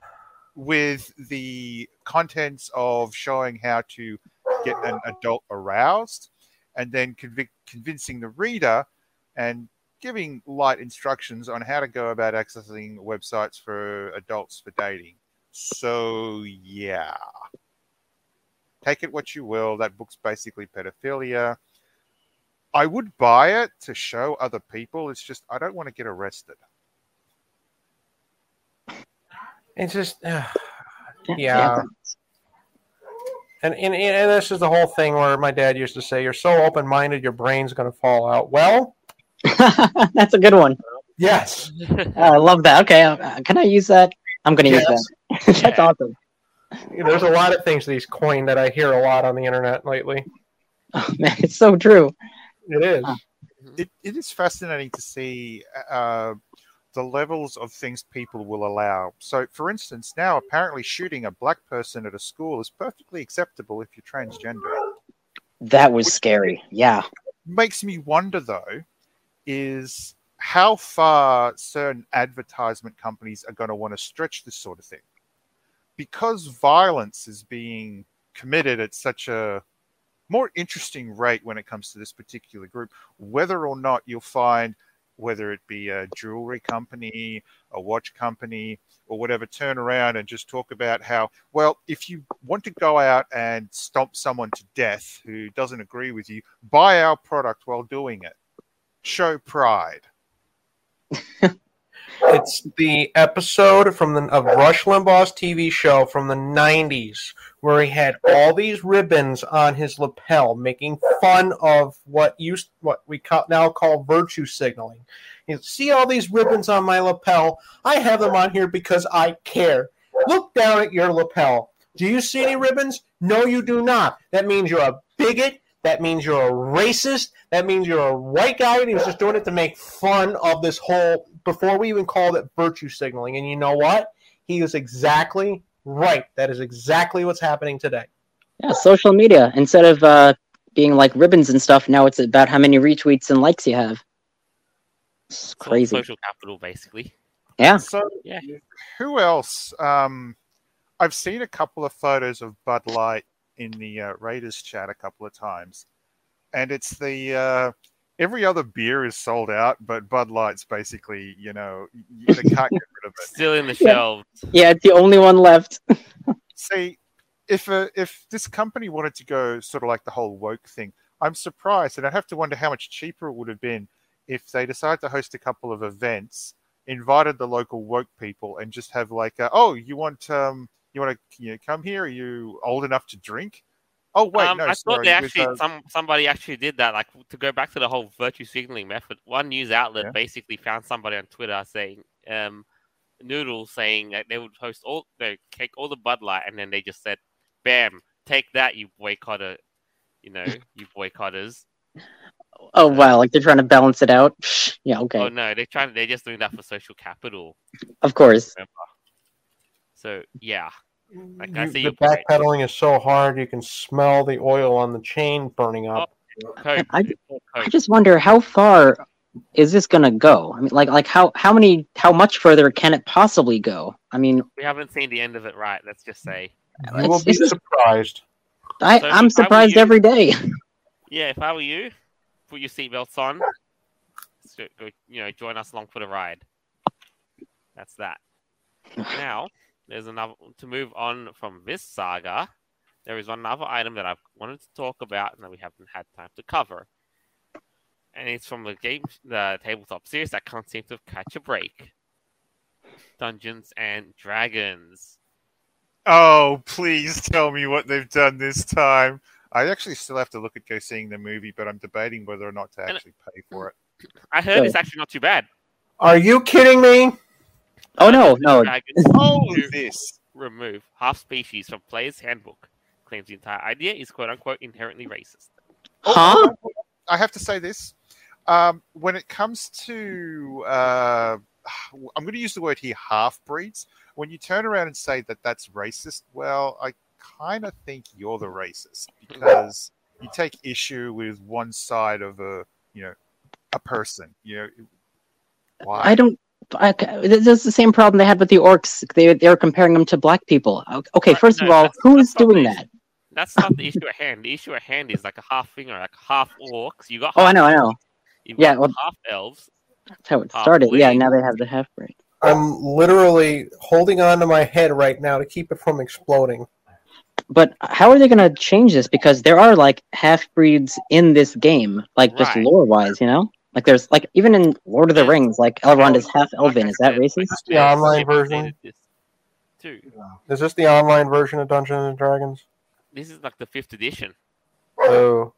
with the contents of showing how to get an adult aroused, and then convic- convincing the reader and giving light instructions on how to go about accessing websites for adults for dating. So, yeah. Take it what you will. That book's basically pedophilia. I would buy it to show other people. It's just I don't want to get arrested. It's just, uh, yeah. And, and and this is the whole thing where my dad used to say, "You're so open-minded, your brain's going to fall out." Well, that's a good one. Yes, oh, I love that. Okay, uh, can I use that? I'm going to yes. use that. That's yeah. awesome. There's a lot of things these coined that I hear a lot on the internet lately. Oh man, it's so true. It is. Huh. It it is fascinating to see uh, the levels of things people will allow. So, for instance, now apparently shooting a black person at a school is perfectly acceptable if you're transgender. That was Which scary. Yeah. Makes me wonder, though, is how far certain advertisement companies are going to want to stretch this sort of thing. Because violence is being committed at such a more interesting rate when it comes to this particular group, whether or not you'll find... whether it be a jewelry company, a watch company, or whatever, turn around and just talk about how, well, if you want to go out and stomp someone to death who doesn't agree with you, buy our product while doing it. Show pride. It's the episode from the of Rush Limbaugh's T V show from the nineties where he had all these ribbons on his lapel, making fun of what used what we call, now call virtue signaling. You see all these ribbons on my lapel. I have them on here because I care. Look down at your lapel. Do you see any ribbons? No, you do not. That means you're a bigot. That means you're a racist. That means you're a white guy. And he was just doing it to make fun of this whole, before we even called it virtue signaling. And you know what? He was exactly right. That is exactly what's happening today. Yeah, social media. Instead of uh, being like ribbons and stuff, now it's about how many retweets and likes you have. It's crazy. Social capital, basically. Yeah. So yeah. Who else? Um, I've seen a couple of photos of Bud Light in the uh, Raiders chat a couple of times, and it's the uh, every other beer is sold out, but Bud Light's basically, you know, they can't get rid of it. Still in the shelves. Yeah, it's the only one left. See, if a, if this company wanted to go sort of like the whole woke thing, I'm surprised, and I have to wonder how much cheaper it would have been if they decided to host a couple of events, invited the local woke people, and just have like, a, oh, you want um, you want to you know, come here? Are you old enough to drink? Oh wait, um, no, I sorry. thought they actually was, uh... some somebody actually did that. Like, to go back to the whole virtue signaling method, one news outlet yeah. basically found somebody on Twitter saying, um, Noodle saying that they would host all they take all the Bud Light, and then they just said, "Bam, take that, you boycotter, you know, you boycotters." Oh wow, like they're trying to balance it out. Yeah, okay. Oh no, they're trying. They're just doing that for social capital. Of course. So yeah. Like, I see you, the backpedaling right. is so hard you can smell the oil on the chain burning up. Oh, okay. I, I just wonder how far is this gonna go? I mean, like, like how how many how much further can it possibly go? I mean, we haven't seen the end of it, right? Let's just say you will be surprised. I, so I'm surprised you, every day. Yeah, if I were you, put your seatbelts on. So, you know, join us along for the ride. That's that. Now. There's another to move on from this saga. There is another item that I've wanted to talk about and that we haven't had time to cover, and it's from the game, the tabletop series that can't seem to catch a break. Dungeons and Dragons. Oh, please tell me what they've done this time. I actually still have to look at go seeing the movie, but I'm debating whether or not to actually and pay for it. I heard oh. it's actually not too bad. Are you kidding me? Oh no, no. All of this. Remove half species from player's handbook. Claims the entire idea is quote unquote inherently racist. Huh? Oh, I have to say this. Um, when it comes to, uh, I'm going to use the word here, half-breeds. When you turn around and say that that's racist, well, I kind of think you're the racist because you take issue with one side of a, you know, a person. You know, why? I don't. I, that's the same problem they had with the orcs. They they're comparing them to black people. Okay, first no, of all, who is doing that? That's not the issue at hand. The issue at hand is like a half finger, like half orcs. You got half oh, I know, I know. You've yeah, got well, half elves. That's how it started. Wings. Yeah, now they have the half breed. I'm literally holding on to my head right now to keep it from exploding. But how are they going to change this? Because there are like half breeds in this game, like right. just lore wise, you know. Like there's like even in Lord of the Rings, like Elrond is half elven. Is that racist? Is this the online version? Is this the online version of Dungeons and Dragons? This is like the fifth edition. Oh.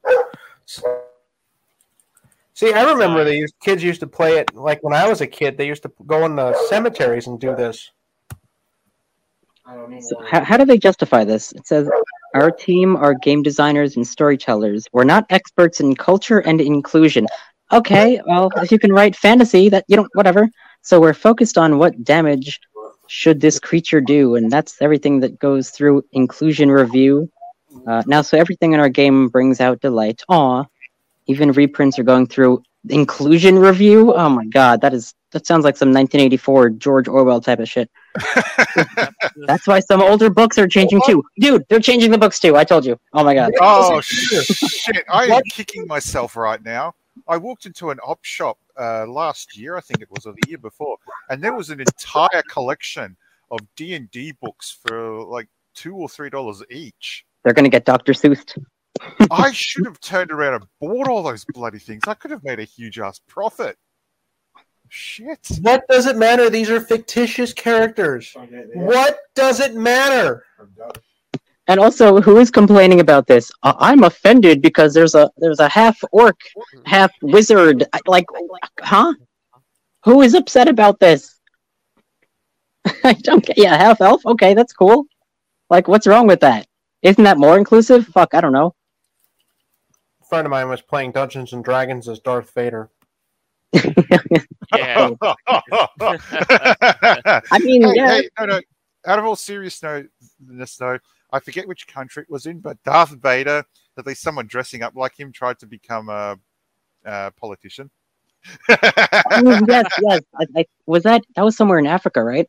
See, I remember they used, kids used to play it. Like when I was a kid, they used to go in the cemeteries and do this. So how, how do they justify this? It says, our team are game designers and storytellers. We're not experts in culture and inclusion. Okay, well, if you can write fantasy, that you don't, whatever. So we're focused on what damage should this creature do, and that's everything that goes through inclusion review. Uh, now, so everything in our game brings out delight. Aw, even reprints are going through inclusion review. Oh my god, that is that sounds like some nineteen eighty-four George Orwell type of shit. That's why some older books are changing too, dude. They're changing the books too. I told you. Oh my god. Oh shit! I am kicking myself right now. I walked into an op shop uh, last year, I think it was, or the year before, and there was an entire collection of D and D books for like two or three dollars each. They're going to get Doctor Seuss. I should have turned around and bought all those bloody things. I could have made a huge ass profit. Shit. What does it matter? These are fictitious characters. What does it matter? And also, who is complaining about this? Uh, I'm offended because there's a there's a half orc, half wizard. I, like, huh? Who is upset about this? I don't get. Yeah, half elf. Okay, that's cool. Like, what's wrong with that? Isn't that more inclusive? Fuck, I don't know. A friend of mine was playing Dungeons and Dragons as Darth Vader. Yeah. I mean, hey, yeah. Hey, no, no. Out of all seriousness, though. I forget which country it was in, but Darth Vader, at least someone dressing up like him, tried to become a, a politician. Yes, yes. I, I, was that that was somewhere in Africa, right?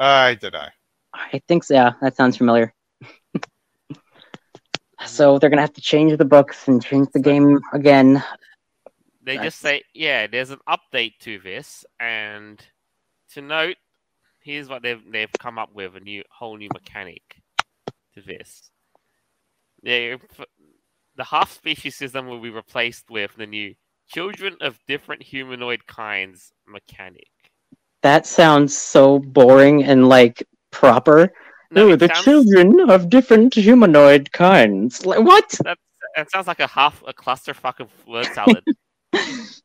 I don't know. I think so. Yeah, that sounds familiar. So they're going to have to change the books and change the game again. They That's... just say, yeah, there's an update to this, and to note, here's what they've they've come up with, a new whole new mechanic to this. They, the half-species system will be replaced with the new children of different humanoid kinds mechanic. That sounds so boring and, like, proper. No, Ooh, the sounds... children of different humanoid kinds. Like, what? That, that sounds like a half a cluster fucking word salad.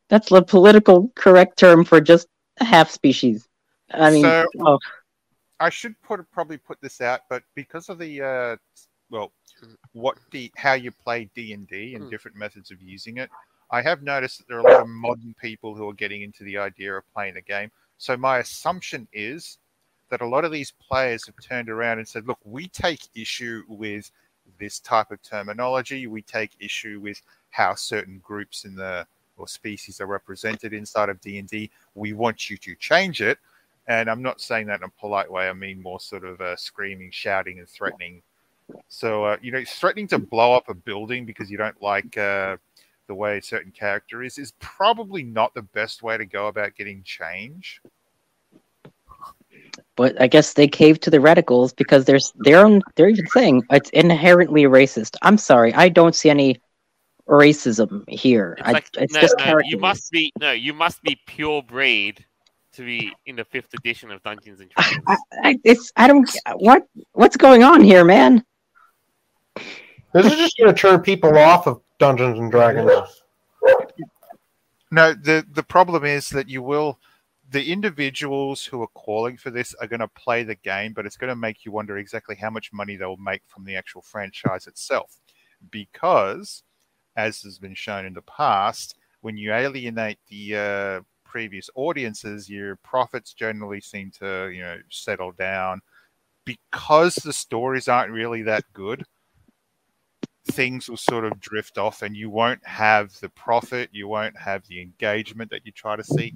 That's the political correct term for just half species. I mean, so, oh. I should put, probably put this out, but because of the uh, well, what the how you play D and D and mm. different methods of using it, I have noticed that there are a lot of modern people who are getting into the idea of playing a game. So my assumption is that a lot of these players have turned around and said, "Look, we take issue with this type of terminology. We take issue with how certain groups in the or species are represented inside of D and D. We want you to change it." And I'm not saying that in a polite way. I mean more sort of uh, screaming, shouting, and threatening. So, uh, you know, threatening to blow up a building because you don't like uh, the way a certain character is is probably not the best way to go about getting change. But I guess they caved to the radicals because they're, they're, they're even saying it's inherently racist. I'm sorry. I don't see any racism here. It's, like, I, it's no, just no, characters. You must be, no, you must be pure breed to be in the fifth edition of Dungeons and Dragons. I, I, it's, I don't... What, what's going on here, man? This is just going to turn people off of Dungeons and Dragons. No, the, the problem is that you will... The individuals who are calling for this are going to play the game, but it's going to make you wonder exactly how much money they'll make from the actual franchise itself. Because, as has been shown in the past, when you alienate the... Uh, previous audiences, your profits generally seem to, you know, settle down because the stories aren't really that good. Things will sort of drift off and you won't have the profit, you won't have the engagement that you try to seek.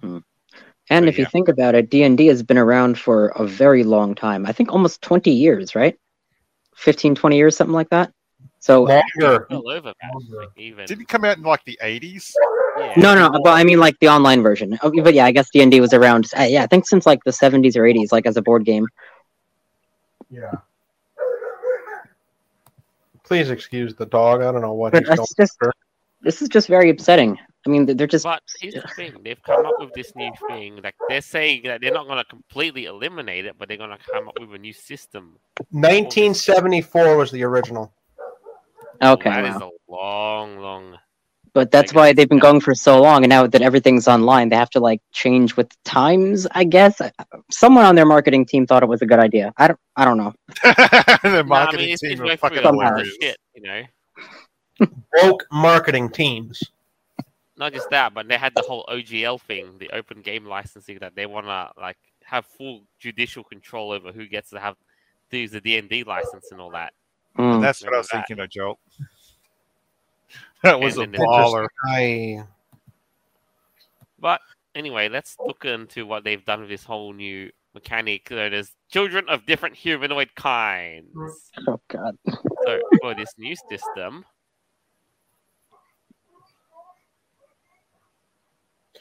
Hmm. And so, if yeah. you think about it, D and D has been around for a very long time. I think almost twenty years, right? fifteen, twenty years, something like that. So longer. All over, longer. Even. Didn't it come out in like the eighties? Yeah. No, no, but I mean like the online version. Okay, but yeah, I guess D and D was around. Uh, yeah, I think since like the seventies or eighties, like as a board game. Yeah. Please excuse the dog. I don't know what. But he's it's just, this is just very upsetting. I mean, they're just. But here's the thing: they've come up with this new thing. Like they're saying that they're not going to completely eliminate it, but they're going to come up with a new system. nineteen seventy-four was the original. Okay. That wow. is a long, long. But that's why they've been going for so long, and now that everything's online, they have to like change with the times. I guess someone on their marketing team thought it was a good idea. I don't, I don't know. Their marketing no, I mean, it's, team it's are fucking hilarious. Shit, you know, woke marketing teams. Not just that, but they had the whole O G L thing, the open game licensing, that they want to like have full judicial control over who gets to have to use the D and D license and all that. Mm. And that's what I was that. thinking of, Jolt. That was and a baller. I... But anyway, let's look into what they've done with this whole new mechanic. So there's children of different humanoid kinds. Oh, God. So for this new system,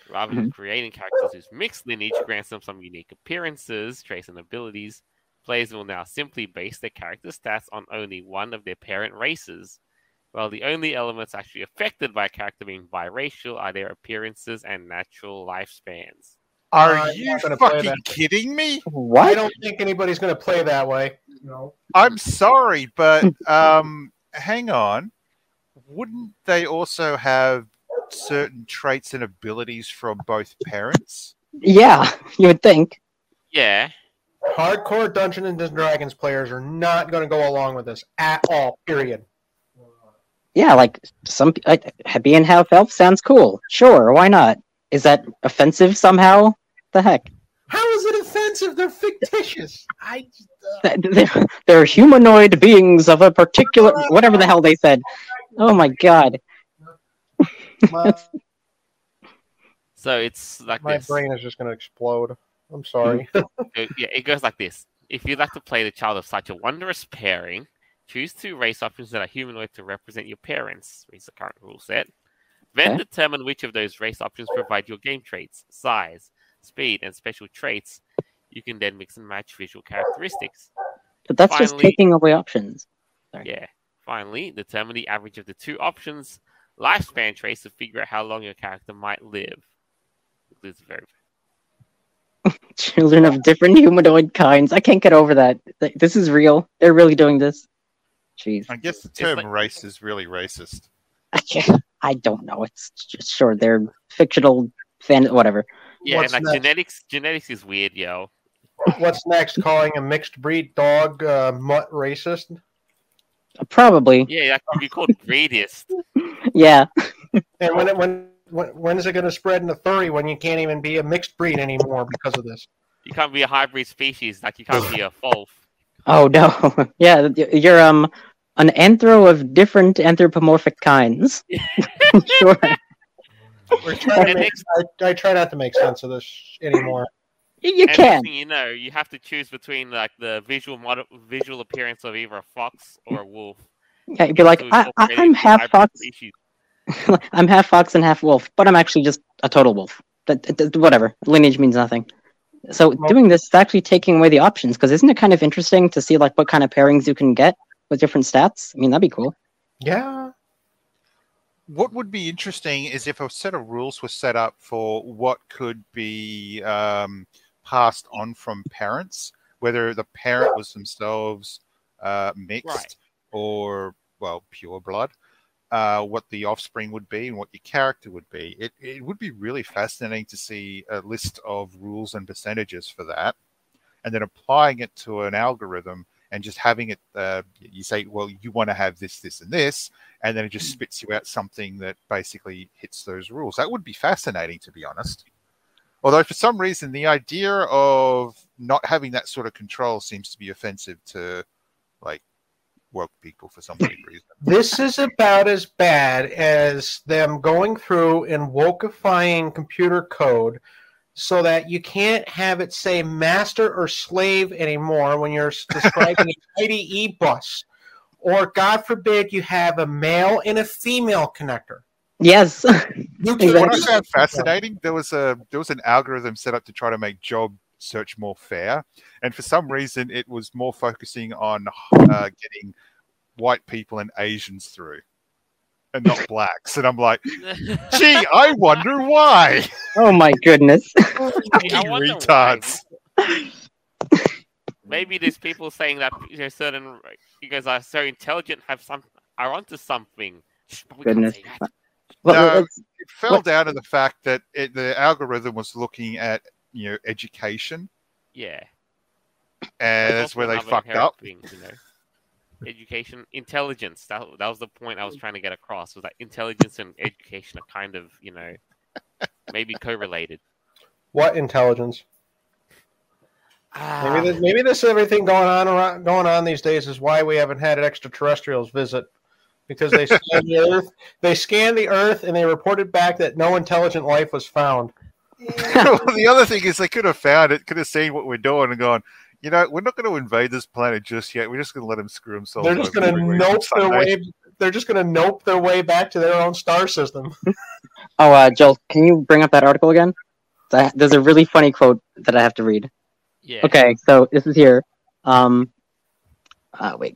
rather than mm-hmm. creating characters whose mixed lineage grants them some unique appearances, traits, and abilities, players will now simply base their character stats on only one of their parent races. Well, the only elements actually affected by a character being biracial are their appearances and natural lifespans. Are uh, you fucking kidding me? What? I don't think anybody's going to play that way. No. I'm sorry, but um, hang on. Wouldn't they also have certain traits and abilities from both parents? Yeah, you would think. Yeah. Hardcore Dungeons and Dragons players are not going to go along with this at all, period. Yeah, like some uh, being half elf sounds cool. Sure, why not? Is that offensive somehow? The heck? How is it offensive? They're fictitious. I. Uh... They're, they're humanoid beings of a particular whatever the hell they said. Oh my god. My... so it's like my this. brain is just going to explode. I'm sorry. Yeah, it goes like this. If you'd like to play the child of such a wondrous pairing, choose two race options that are humanoid to represent your parents, reads the current rule set. Then okay. determine which of those race options provide your game traits, size, speed, and special traits. You can then mix and match visual characteristics. But that's finally, just taking away options. Sorry. Yeah. Finally, determine the average of the two options. Lifespan traits to figure out how long your character might live. Includes the verb. Children of different humanoid kinds. I can't get over that. This is real. They're really doing this. Jeez. I guess the term like, race is really racist. I, can't, I don't know. It's just, sure, they're fictional fan, whatever. Yeah, What's and like next? genetics genetics is weird, yo. What's next? Calling a mixed breed dog uh, mutt racist? Probably. Yeah, that could be called breedist. Yeah. And when it, when when is it going to spread in the furry when you can't even be a mixed breed anymore because of this? You can't be a hybrid species, like you can't be a wolf. Oh no! Yeah, you're um an anthro of different anthropomorphic kinds. Sure. We're trying to make, I, I try not to make sense of this anymore. You and can. You know, you have to choose between like the visual model, visual appearance of either a fox or a wolf. Yeah, you'd be like, I, I, I'm half fox. Species. I'm half fox and half wolf, but I'm actually just a total wolf. That, that, whatever. Lineage means nothing. So well, doing this is actually taking away the options, because isn't it kind of interesting to see like what kind of pairings you can get with different stats? I mean, that'd be cool. Yeah. What would be interesting is if a set of rules were set up for what could be um, passed on from parents, whether the parent was themselves uh, mixed right. or, well, pure blood. Uh, what the offspring would be and what your character would be. It it would be really fascinating to see a list of rules and percentages for that, and then applying it to an algorithm and just having it, uh, you say, well, you want to have this, this, and this, and then it just spits you out something that basically hits those rules. That would be fascinating, to be honest. Although for some reason, the idea of not having that sort of control seems to be offensive to, like, woke people for some reason. This is about as bad as them going through and wokeifying computer code so that you can't have it say master or slave anymore when you're describing an I D E bus. Or, God forbid, you have a male and a female connector. Yes. Exactly. What I found fascinating, there was a there was an algorithm set up to try to make job search more fair, and for some reason it was more focusing on uh, getting white people and Asians through and not blacks, and I'm like, gee, I wonder why. Oh my goodness. Retards. Why. Maybe there's people saying that you know, certain you guys are so intelligent, have some are onto something. Goodness. Well, no, well, it fell well, down to the fact that it, the algorithm was looking at you know, education. Yeah. And that's where they fucked up. Things, you know? Education, intelligence. That, that was the point I was trying to get across, was that intelligence and education are kind of, you know, maybe correlated. What intelligence? Ah. Maybe, this, maybe this everything going on around, going on these days is why we haven't had extraterrestrials visit. Because they scanned the earth, they scanned the earth and they reported back that no intelligent life was found. Well, the other thing is they could have found it, could have seen what we're doing and gone, you know, we're not going to invade this planet just yet. We're just going to let them screw themselves. They're just going to nope their way. They're just going to nope their way back to their own star system. Oh, uh, Joel, can you bring up that article again? There's a really funny quote that I have to read. Yeah. Okay, so this is here. Um. Uh, wait.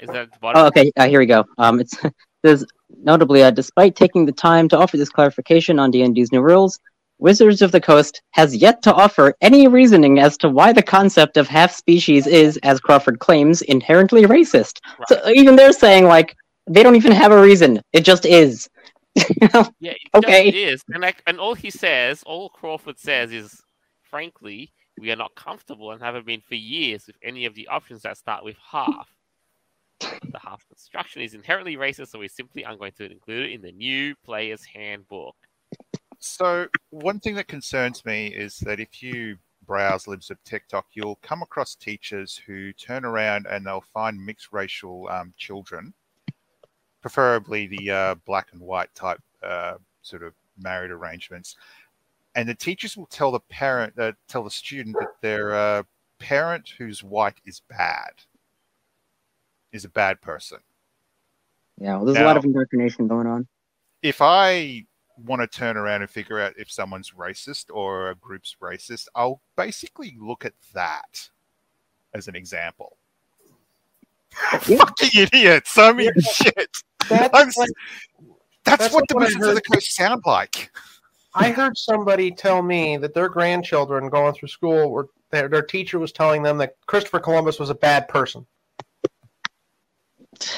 Is that at the bottom? Oh, okay. Uh, here we go. Um, it's there's notably, uh, despite taking the time to offer this clarification on D and D's new rules, Wizards of the Coast has yet to offer any reasoning as to why the concept of half-species is, as Crawford claims, inherently racist. Right. So even they're saying, like, they don't even have a reason. It just is. You know? Yeah, it okay. just is. And, like, and all he says, all Crawford says is, frankly, we are not comfortable and haven't been for years with any of the options that start with half. The half construction is inherently racist, so we simply aren't going to include it in the new player's handbook. So one thing that concerns me is that if you browse libs of TikTok, you'll come across teachers who turn around and they'll find mixed racial um, children, preferably the uh, black and white type uh, sort of married arrangements. And the teachers will tell the parent, uh, tell the student that their uh, parent who's white is bad, is a bad person. Yeah, well, there's now, a lot of indoctrination going on. If I want to turn around and figure out if someone's racist or a group's racist, I'll basically look at that as an example. Yeah. Fucking idiots. I mean, yeah. shit. That's, I'm, like, that's, that's what the Wizards of the Coast sound like. I heard somebody tell me that their grandchildren going through school, were their, their teacher was telling them that Christopher Columbus was a bad person.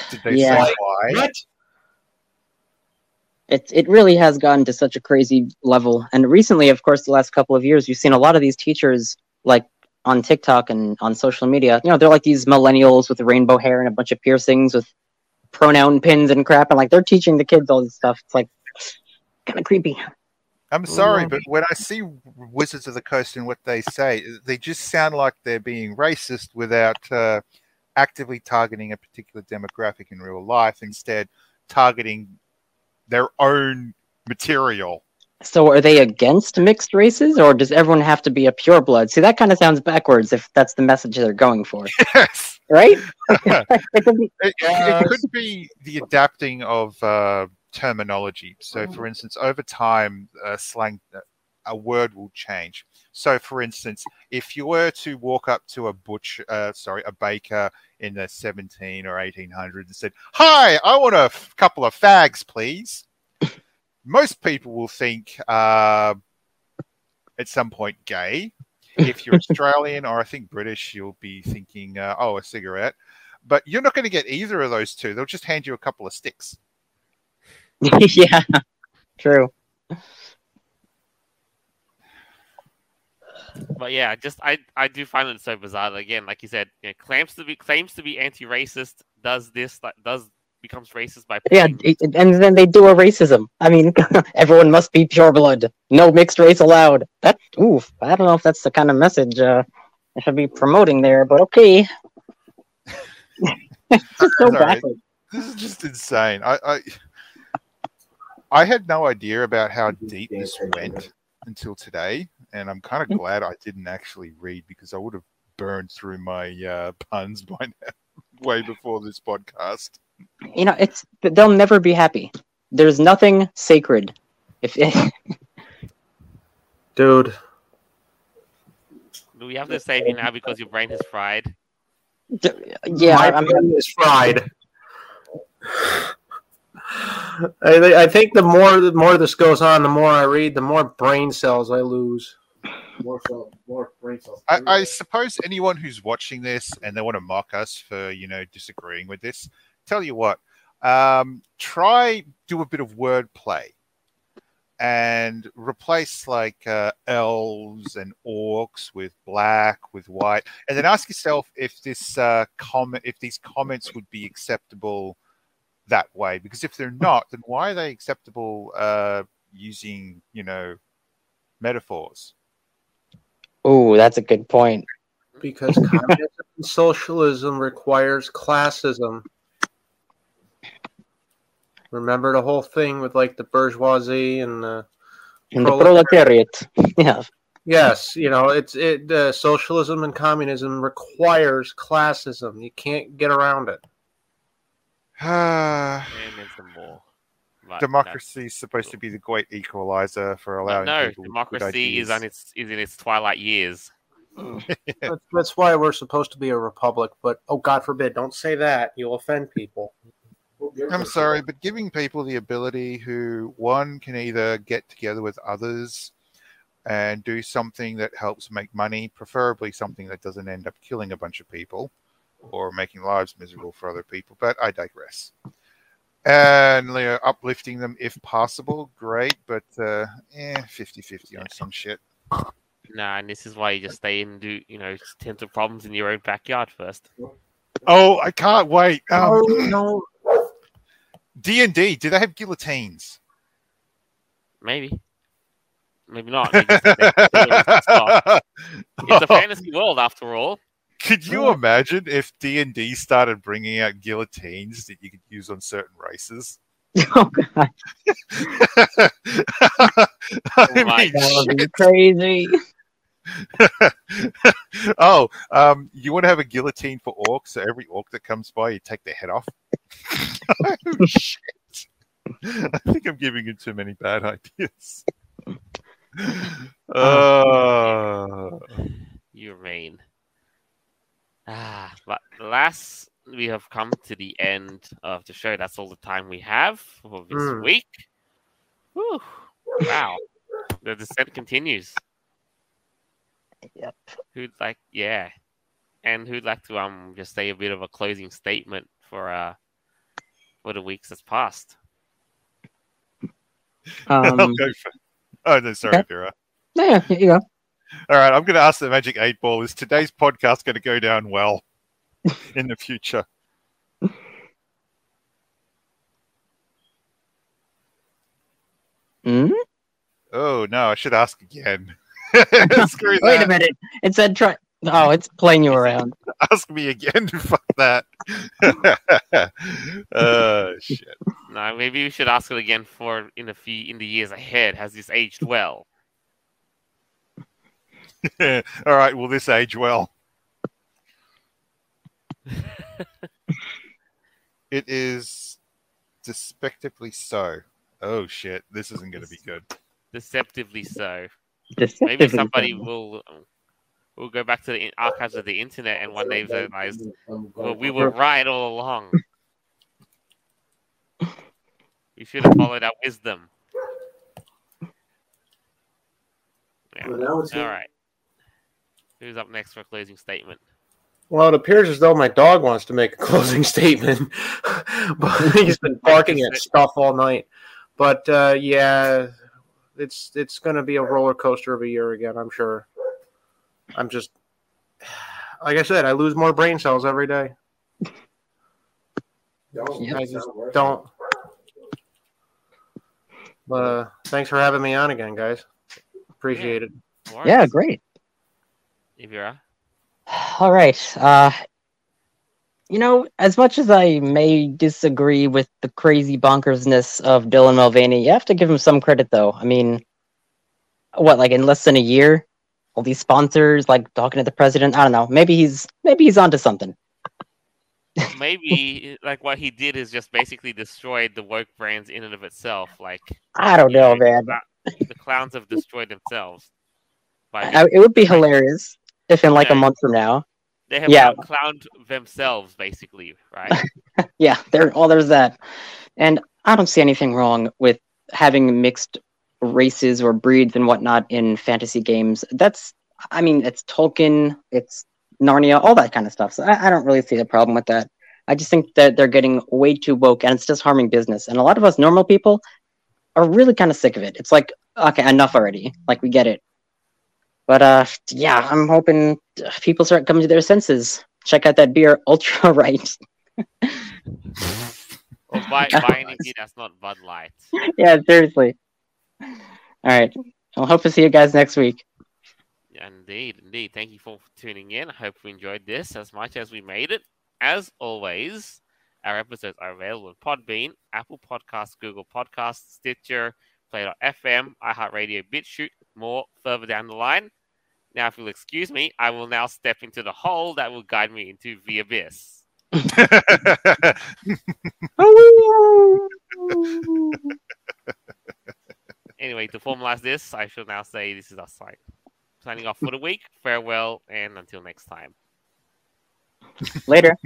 Did they yeah. say why? What? It it really has gotten to such a crazy level. And recently, of course, the last couple of years, you've seen a lot of these teachers, like, on TikTok and on social media. You know, they're like these millennials with rainbow hair and a bunch of piercings with pronoun pins and crap. And, like, they're teaching the kids all this stuff. It's, like, kind of creepy. I'm sorry, but when I see Wizards of the Coast and what they say, they just sound like they're being racist without uh, actively targeting a particular demographic in real life. Instead, targeting their own material. So are they against mixed races, or does everyone have to be a pureblood? See, that kind of sounds backwards if that's the message they're going for. Yes. Right? it, could be, it, it could be the adapting of uh, terminology. So, for instance, over time, uh, slang, uh, a word will change. So, for instance, if you were to walk up to a butcher, uh, sorry, a baker in the seventeen or eighteen hundreds and said, "Hi, I want a f- couple of fags, please." Most people will think uh, at some point gay. If you're Australian or I think British, you'll be thinking, uh, oh, a cigarette. But you're not going to get either of those two. They'll just hand you a couple of sticks. Yeah, true. But yeah, just I, I do find it so bizarre. Again, like you said, you know, claims to be claims to be anti-racist, does this, does becomes racist by yeah, and then they do a racism. I mean, everyone must be pure blood, no mixed race allowed. That oof, I don't know if that's the kind of message uh, I should be promoting there, but okay. It's just so backwards. This is just insane. I, I I had no idea about how deep this went until today, and I'm kind of glad I didn't actually read because I would have burned through my uh, puns by now, way before this podcast. You know, it's they'll never be happy. There's nothing sacred. If dude, do we have to save you now because your brain is fried? D- yeah, my I'm, brain is fried. I, I think the more the more this goes on, the more I read, the more brain cells I lose. More so, more brain cells. I, I suppose anyone who's watching this and they want to mock us for, you know, disagreeing with this, tell you what, um, try do a bit of wordplay and replace like uh, elves and orcs with black, with white, and then ask yourself if this uh, comment, if these comments would be acceptable that way. Because if they're not, then why are they acceptable uh, using, you know, metaphors? Oh, that's a good point. Because communism and socialism requires classism. Remember the whole thing with, like, the bourgeoisie and the, and the proletariat. Yeah. Yes, you know, it's it. Uh, socialism and communism requires classism. You can't get around it. Uh, like, democracy is supposed to be the great equalizer for allowing. No, people democracy is on its is in its twilight years. that's, that's why we're supposed to be a republic. But oh, God forbid, don't say that. You'll offend people. I'm sorry, but giving people the ability who, one, can either get together with others and do something that helps make money, preferably something that doesn't end up killing a bunch of people or making lives miserable for other people, but I digress. And you know, uplifting them if possible, great, but uh, eh, fifty-fifty on some shit. Nah, and this is why you just stay and do, you know, tend to problems in your own backyard first. Oh, I can't wait. Um, oh, no. D and D, do they have guillotines? Maybe. Maybe not. They just, they it's a fantasy world, after all. Could you oh. imagine if D and D started bringing out guillotines that you could use on certain races? Oh, God. I mean, oh, that would be crazy. oh, um, you want to have a guillotine for orcs? So every orc that comes by, you take their head off. Oh, shit. I think I'm giving him too many bad ideas. uh, You're mean. Ah, but last, we have come to the end of the show. That's all the time we have for this mm. week. Whew. Wow. The descent continues. Yep. Who'd like, yeah. And who'd like to um just say a bit of a closing statement for uh for the weeks that's passed? Um, I'll go for... Oh, no, sorry, okay. Vera. Yeah, here you go. All right, I'm going to ask the Magic eight ball, is today's podcast going to go down well in the future? Mm? Oh, no, I should ask again. Screw Wait that. a minute. It said try... Oh, it's playing you around. Ask me again. Fuck that. uh, shit. No, maybe we should ask it again for in the few in the years ahead. Has this aged well? All right. Will this age well? It is despectively so. Oh shit! This isn't going to be good. Deceptively so. Deceptively maybe somebody so. will. We'll go back to the archives of the internet and one day realize, well, we were right all along. We should have followed our wisdom. Yeah. Well, all right. Who's up next for a closing statement? Well, it appears as though my dog wants to make a closing statement. But he's been barking at stuff all night. But, uh, yeah, it's it's going to be a roller coaster of a year again, I'm sure. I'm just, like I said, I lose more brain cells every day. Yep. I just don't. But uh, thanks for having me on again, guys. Appreciate yeah. it. Lawrence. Yeah, great. Aeveirra. All right. Uh, you know, as much as I may disagree with the crazy bonkersness of Dylan Mulvaney, you have to give him some credit, though. I mean, what, like in less than a year? All these sponsors, like talking to the president. I don't know. Maybe he's maybe he's onto something. Maybe like what he did is just basically destroyed the woke brands in and of itself. Like I don't know, know, man. The clowns have destroyed themselves. I, it would be hilarious if in like yeah. a month from now, they have yeah. clowned themselves, basically, right? yeah, there. Oh, there's that. And I don't see anything wrong with having mixed races or breeds and whatnot in fantasy games. That's, I mean, it's Tolkien, it's Narnia, all that kind of stuff. So I, I don't really see the problem with that. I just think that they're getting way too woke and it's just harming business. And a lot of us normal people are really kind of sick of it. It's like, okay, enough already. Like, we get it. But uh, yeah, I'm hoping people start coming to their senses. Check out that beer, Ultra Right. Or buy, buy anything that's not Bud Light. Yeah, seriously. All right. I'll hope to see you guys next week. Indeed, indeed. Thank you for tuning in. I hope you enjoyed this as much as we made it. As always, our episodes are available on Podbean, Apple Podcasts, Google Podcasts, Stitcher, Play dot f m, iHeartRadio, BitChute, more further down the line. Now, if you'll excuse me, I will now step into the hole that will guide me into the abyss. Anyway, to formalize this, I shall now say this is our site. Signing off for the week. Farewell, and until next time. Later.